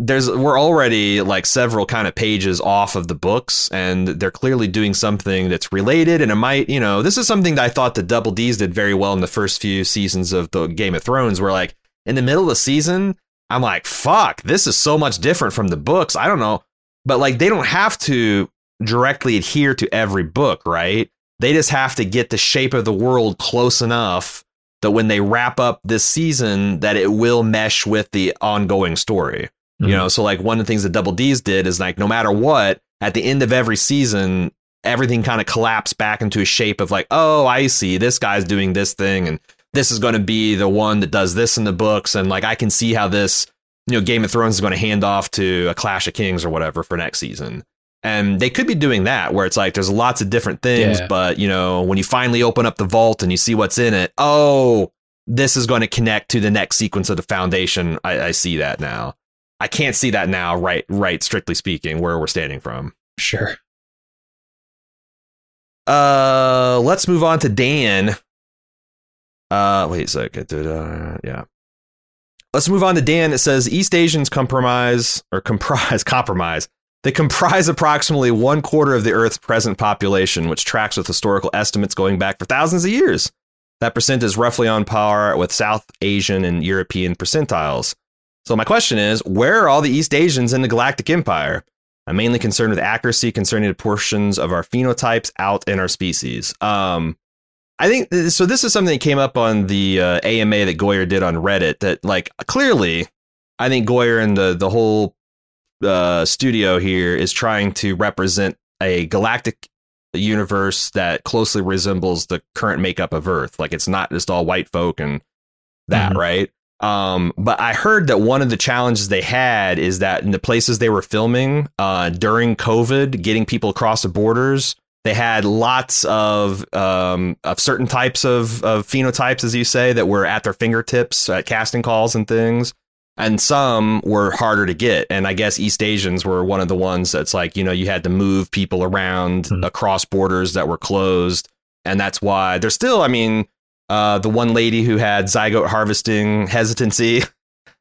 There's we're already like several kind of pages off of the books, and they're clearly doing something that's related. And it might, you know, this is something that I thought the Double D's did very well in the first few seasons of the Game of Thrones, where, like, in the middle of the season, I'm like, fuck, this is so much different from the books. I don't know. But, like, they don't have to directly adhere to every book, right? They just have to get the shape of the world close enough that when they wrap up this season, that it will mesh with the ongoing story. You know, so, like, one of the things that Double D's did is, like, no matter what, at the end of every season, everything kind of collapsed back into a shape of, like, oh, I see this guy's doing this thing, and this is going to be the one that does this in the books. And, like, I can see how this, you know, Game of Thrones is going to hand off to a Clash of Kings or whatever for next season. And they could be doing that where it's like there's lots of different things. Yeah. But, you know, when you finally open up the vault and you see what's in it, oh, this is going to connect to the next sequence of the Foundation. I, I see that now. I can't see that now, right, right, strictly speaking, where we're standing from. Sure. Uh, let's move on to Dan. Uh, wait a second. Uh, yeah. Let's move on to Dan. It says East Asians compromise or comprise compromise. They comprise approximately one quarter of the Earth's present population, which tracks with historical estimates going back for thousands of years. That percent is roughly on par with South Asian and European percentiles. So my question is, where are all the East Asians in the Galactic Empire? I'm mainly concerned with accuracy concerning the portions of our phenotypes out in our species. Um, I think so. This is something that came up on the uh, A M A that Goyer did on Reddit that, like, clearly, I think Goyer and the the whole uh, studio here is trying to represent a galactic universe that closely resembles the current makeup of Earth. Like, it's not just all white folk and that. Mm-hmm. Right. Um, but I heard that one of the challenges they had is that in the places they were filming uh, during COVID, getting people across the borders, they had lots of um, of certain types of, of phenotypes, as you say, that were at their fingertips at casting calls and things. And some were harder to get. And I guess East Asians were one of the ones that's like, you know, you had to move people around mm-hmm. across borders that were closed. And that's why they're still, I mean, uh, the one lady who had zygote harvesting hesitancy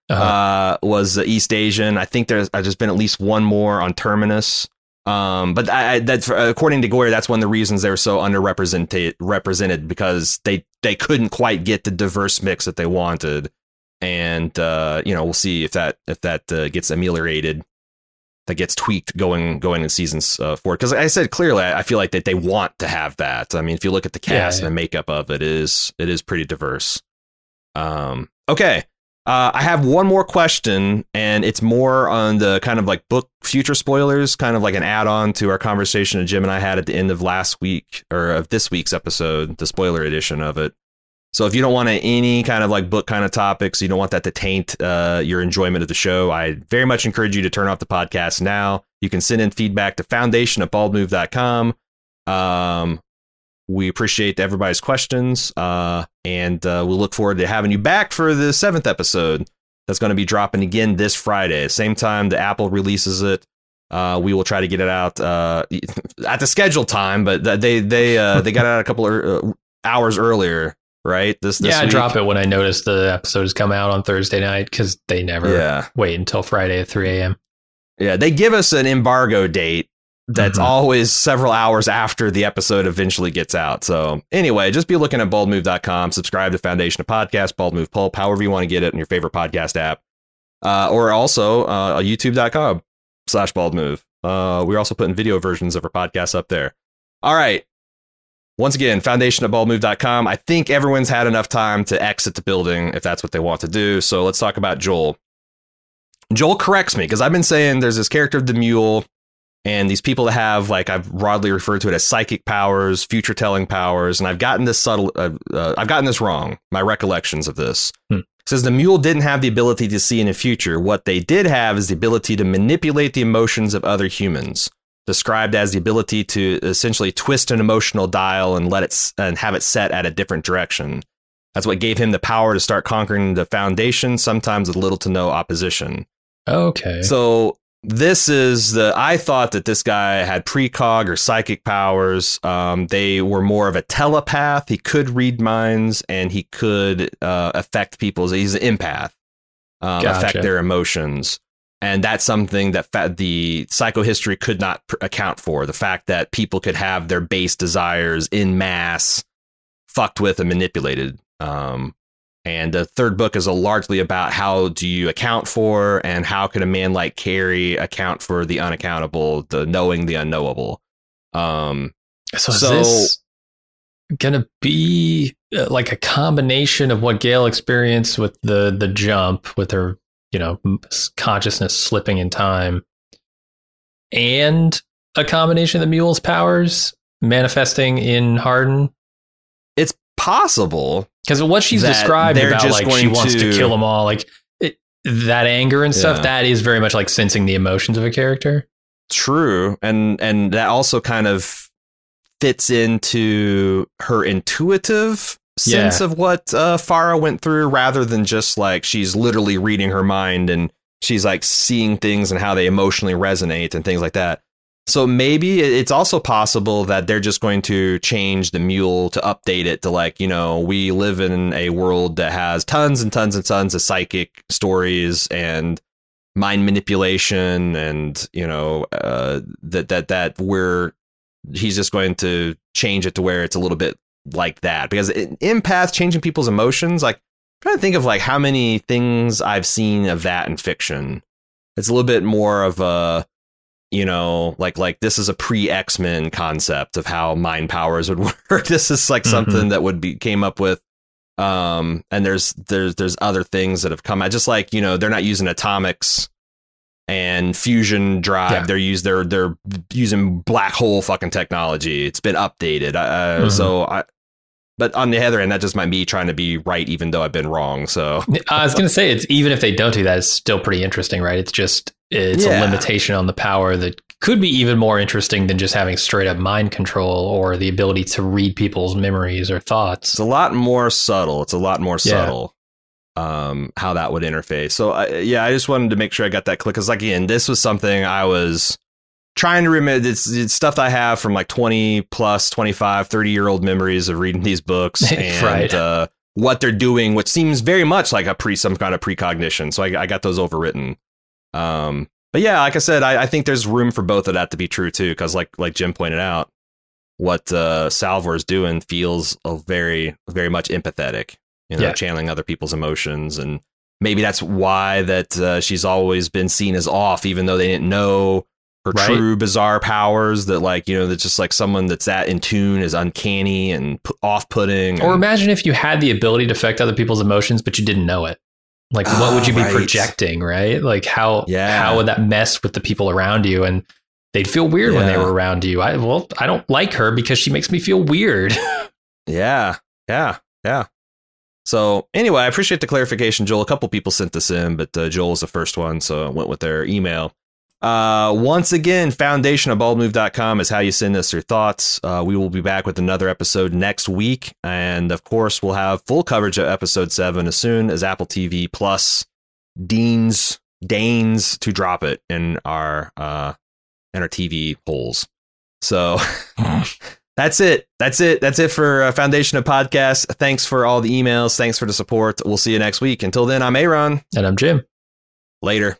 uh-huh. uh, was East Asian. I think there's, there's been at least one more on Terminus. Um, but I, that's according to Goyer, that's one of the reasons they were so underrepresented represented because they they couldn't quite get the diverse mix that they wanted. And, uh, you know, we'll see if that if that uh, gets ameliorated, that gets tweaked going going in seasons uh, forward. Because like I said, clearly, I feel like that they want to have that. I mean, if you look at the cast yeah, yeah. and the makeup of it, it is it is pretty diverse. Um, OK, uh, I have one more question, and it's more on the kind of like book future spoilers, kind of like an add on to our conversation that Jim and I had at the end of last week or of this week's episode, the spoiler edition of it. So if you don't want any kind of like book kind of topics, you don't want that to taint uh, your enjoyment of the show, I very much encourage you to turn off the podcast now. You can send in feedback to foundation at bald move dot com. Um, we appreciate everybody's questions uh, and uh, we'll look forward to having you back for the seventh episode. That's going to be dropping again this Friday. Same time the Apple releases it. Uh, we will try to get it out uh, at the scheduled time, but they they uh, they got it out a couple of hours earlier. Right. This, this yeah, week. I drop it when I notice the episodes come out on Thursday night because they never yeah. wait until Friday at three a.m. Yeah, they give us an embargo date that's mm-hmm. always several hours after the episode eventually gets out. So anyway, just be looking at bald move dot com. Subscribe to Foundation of Podcast, Bald Move Pulp, however you want to get it in your favorite podcast app, uh, or also uh, youtube dot com slash bald move. Uh, we're also putting video versions of our podcasts up there. All right. Once again, foundation at bald move dot com. I think everyone's had enough time to exit the building if that's what they want to do. So let's talk about Joel. Joel corrects me because I've been saying there's this character of the mule and these people that have, like, I've broadly referred to it as psychic powers, future telling powers. And I've gotten this subtle. Uh, uh, I've gotten this wrong. My recollections of this hmm. says the mule didn't have the ability to see in the future. What they did have is the ability to manipulate the emotions of other humans. Described as the ability to essentially twist an emotional dial and let it and have it set at a different direction. That's what gave him the power to start conquering the Foundation, sometimes with little to no opposition. OK, so this is the I thought that this guy had precog or psychic powers. Um, they were more of a telepath. He could read minds and he could uh, affect people's. He's an empath, um, gotcha. affect their emotions. And that's something that fa- the psychohistory could not pr- account for. The fact that people could have their base desires in mass fucked with and manipulated. Um, and the third book is a largely about how do you account for and how could a man like Carrie account for the unaccountable, the knowing the unknowable. Um, so is so, this going to be like a combination of what Gail experienced with the the jump with her, you know, consciousness slipping in time and a combination of the mule's powers manifesting in Hardin? It's possible because what she's described about, like, she wants to, to kill them all, like it, that anger and stuff, yeah. that is very much like sensing the emotions of a character. True. And and that also kind of fits into her intuitive sense yeah. of what uh, Farah went through, rather than just like she's literally reading her mind and she's like seeing things and how they emotionally resonate and things like that. So maybe it's also possible that they're just going to change the mule to update it to like, you know, we live in a world that has tons and tons and tons of psychic stories and mind manipulation. And, you know, uh, that that that we're he's just going to change it to where it's a little bit like that, because it, empath changing people's emotions. Like, I'm trying to think of like how many things I've seen of that in fiction. It's a little bit more of a, you know, like like this is a pre X-Men concept of how mind powers would work. This is like something mm-hmm. that would be came up with. Um, and there's there's there's other things that have come out, just like, you know, they're not using atomics and fusion drive. Yeah. They're used they're they're using black hole fucking technology. It's been updated. Uh, mm-hmm. So I. But on the other end, that just might be trying to be right, even though I've been wrong. So I was going to say, it's even if they don't do that, it's still pretty interesting, right? It's just it's yeah. a limitation on the power that could be even more interesting than just having straight up mind control or the ability to read people's memories or thoughts. It's a lot more subtle. It's a lot more subtle yeah. um, how that would interface. So, I, yeah, I just wanted to make sure I got that click, because, like, again, this was something I was trying to remember. It's, it's stuff that I have from like twenty plus, twenty-five, thirty year old memories of reading these books and right. uh, what they're doing, which seems very much like a pre some kind of precognition. So I, I got those overwritten. Um, but yeah, like I said, I, I think there's room for both of that to be true, too, because like like Jim pointed out, what uh, Salvor is doing feels a very, very much empathetic, you know, yeah. channeling other people's emotions. And maybe that's why that uh, she's always been seen as off, even though they didn't know her right. true bizarre powers, that like, you know, that just like someone that's that in tune is uncanny and p- off-putting. Or and, imagine if you had the ability to affect other people's emotions, but you didn't know it. Like, oh, what would you be right. projecting, right? Like, how yeah. how would that mess with the people around you? And they'd feel weird yeah. when they were around you. I well, I don't like her because she makes me feel weird. yeah, yeah, yeah. So anyway, I appreciate the clarification, Joel. A couple people sent this in, but uh, Joel's the first one, so I went with their email. Uh, once again, foundation at bald move dot com is how you send us your thoughts. Uh, we will be back with another episode next week. And of course, we'll have full coverage of episode seven as soon as Apple T V Plus deans, deigns to drop it in our, uh, in our T V polls. So that's it. That's it. That's it for uh, Foundation of Podcasts. Thanks for all the emails. Thanks for the support. We'll see you next week. Until then, I'm Aaron. And I'm Jim. Later.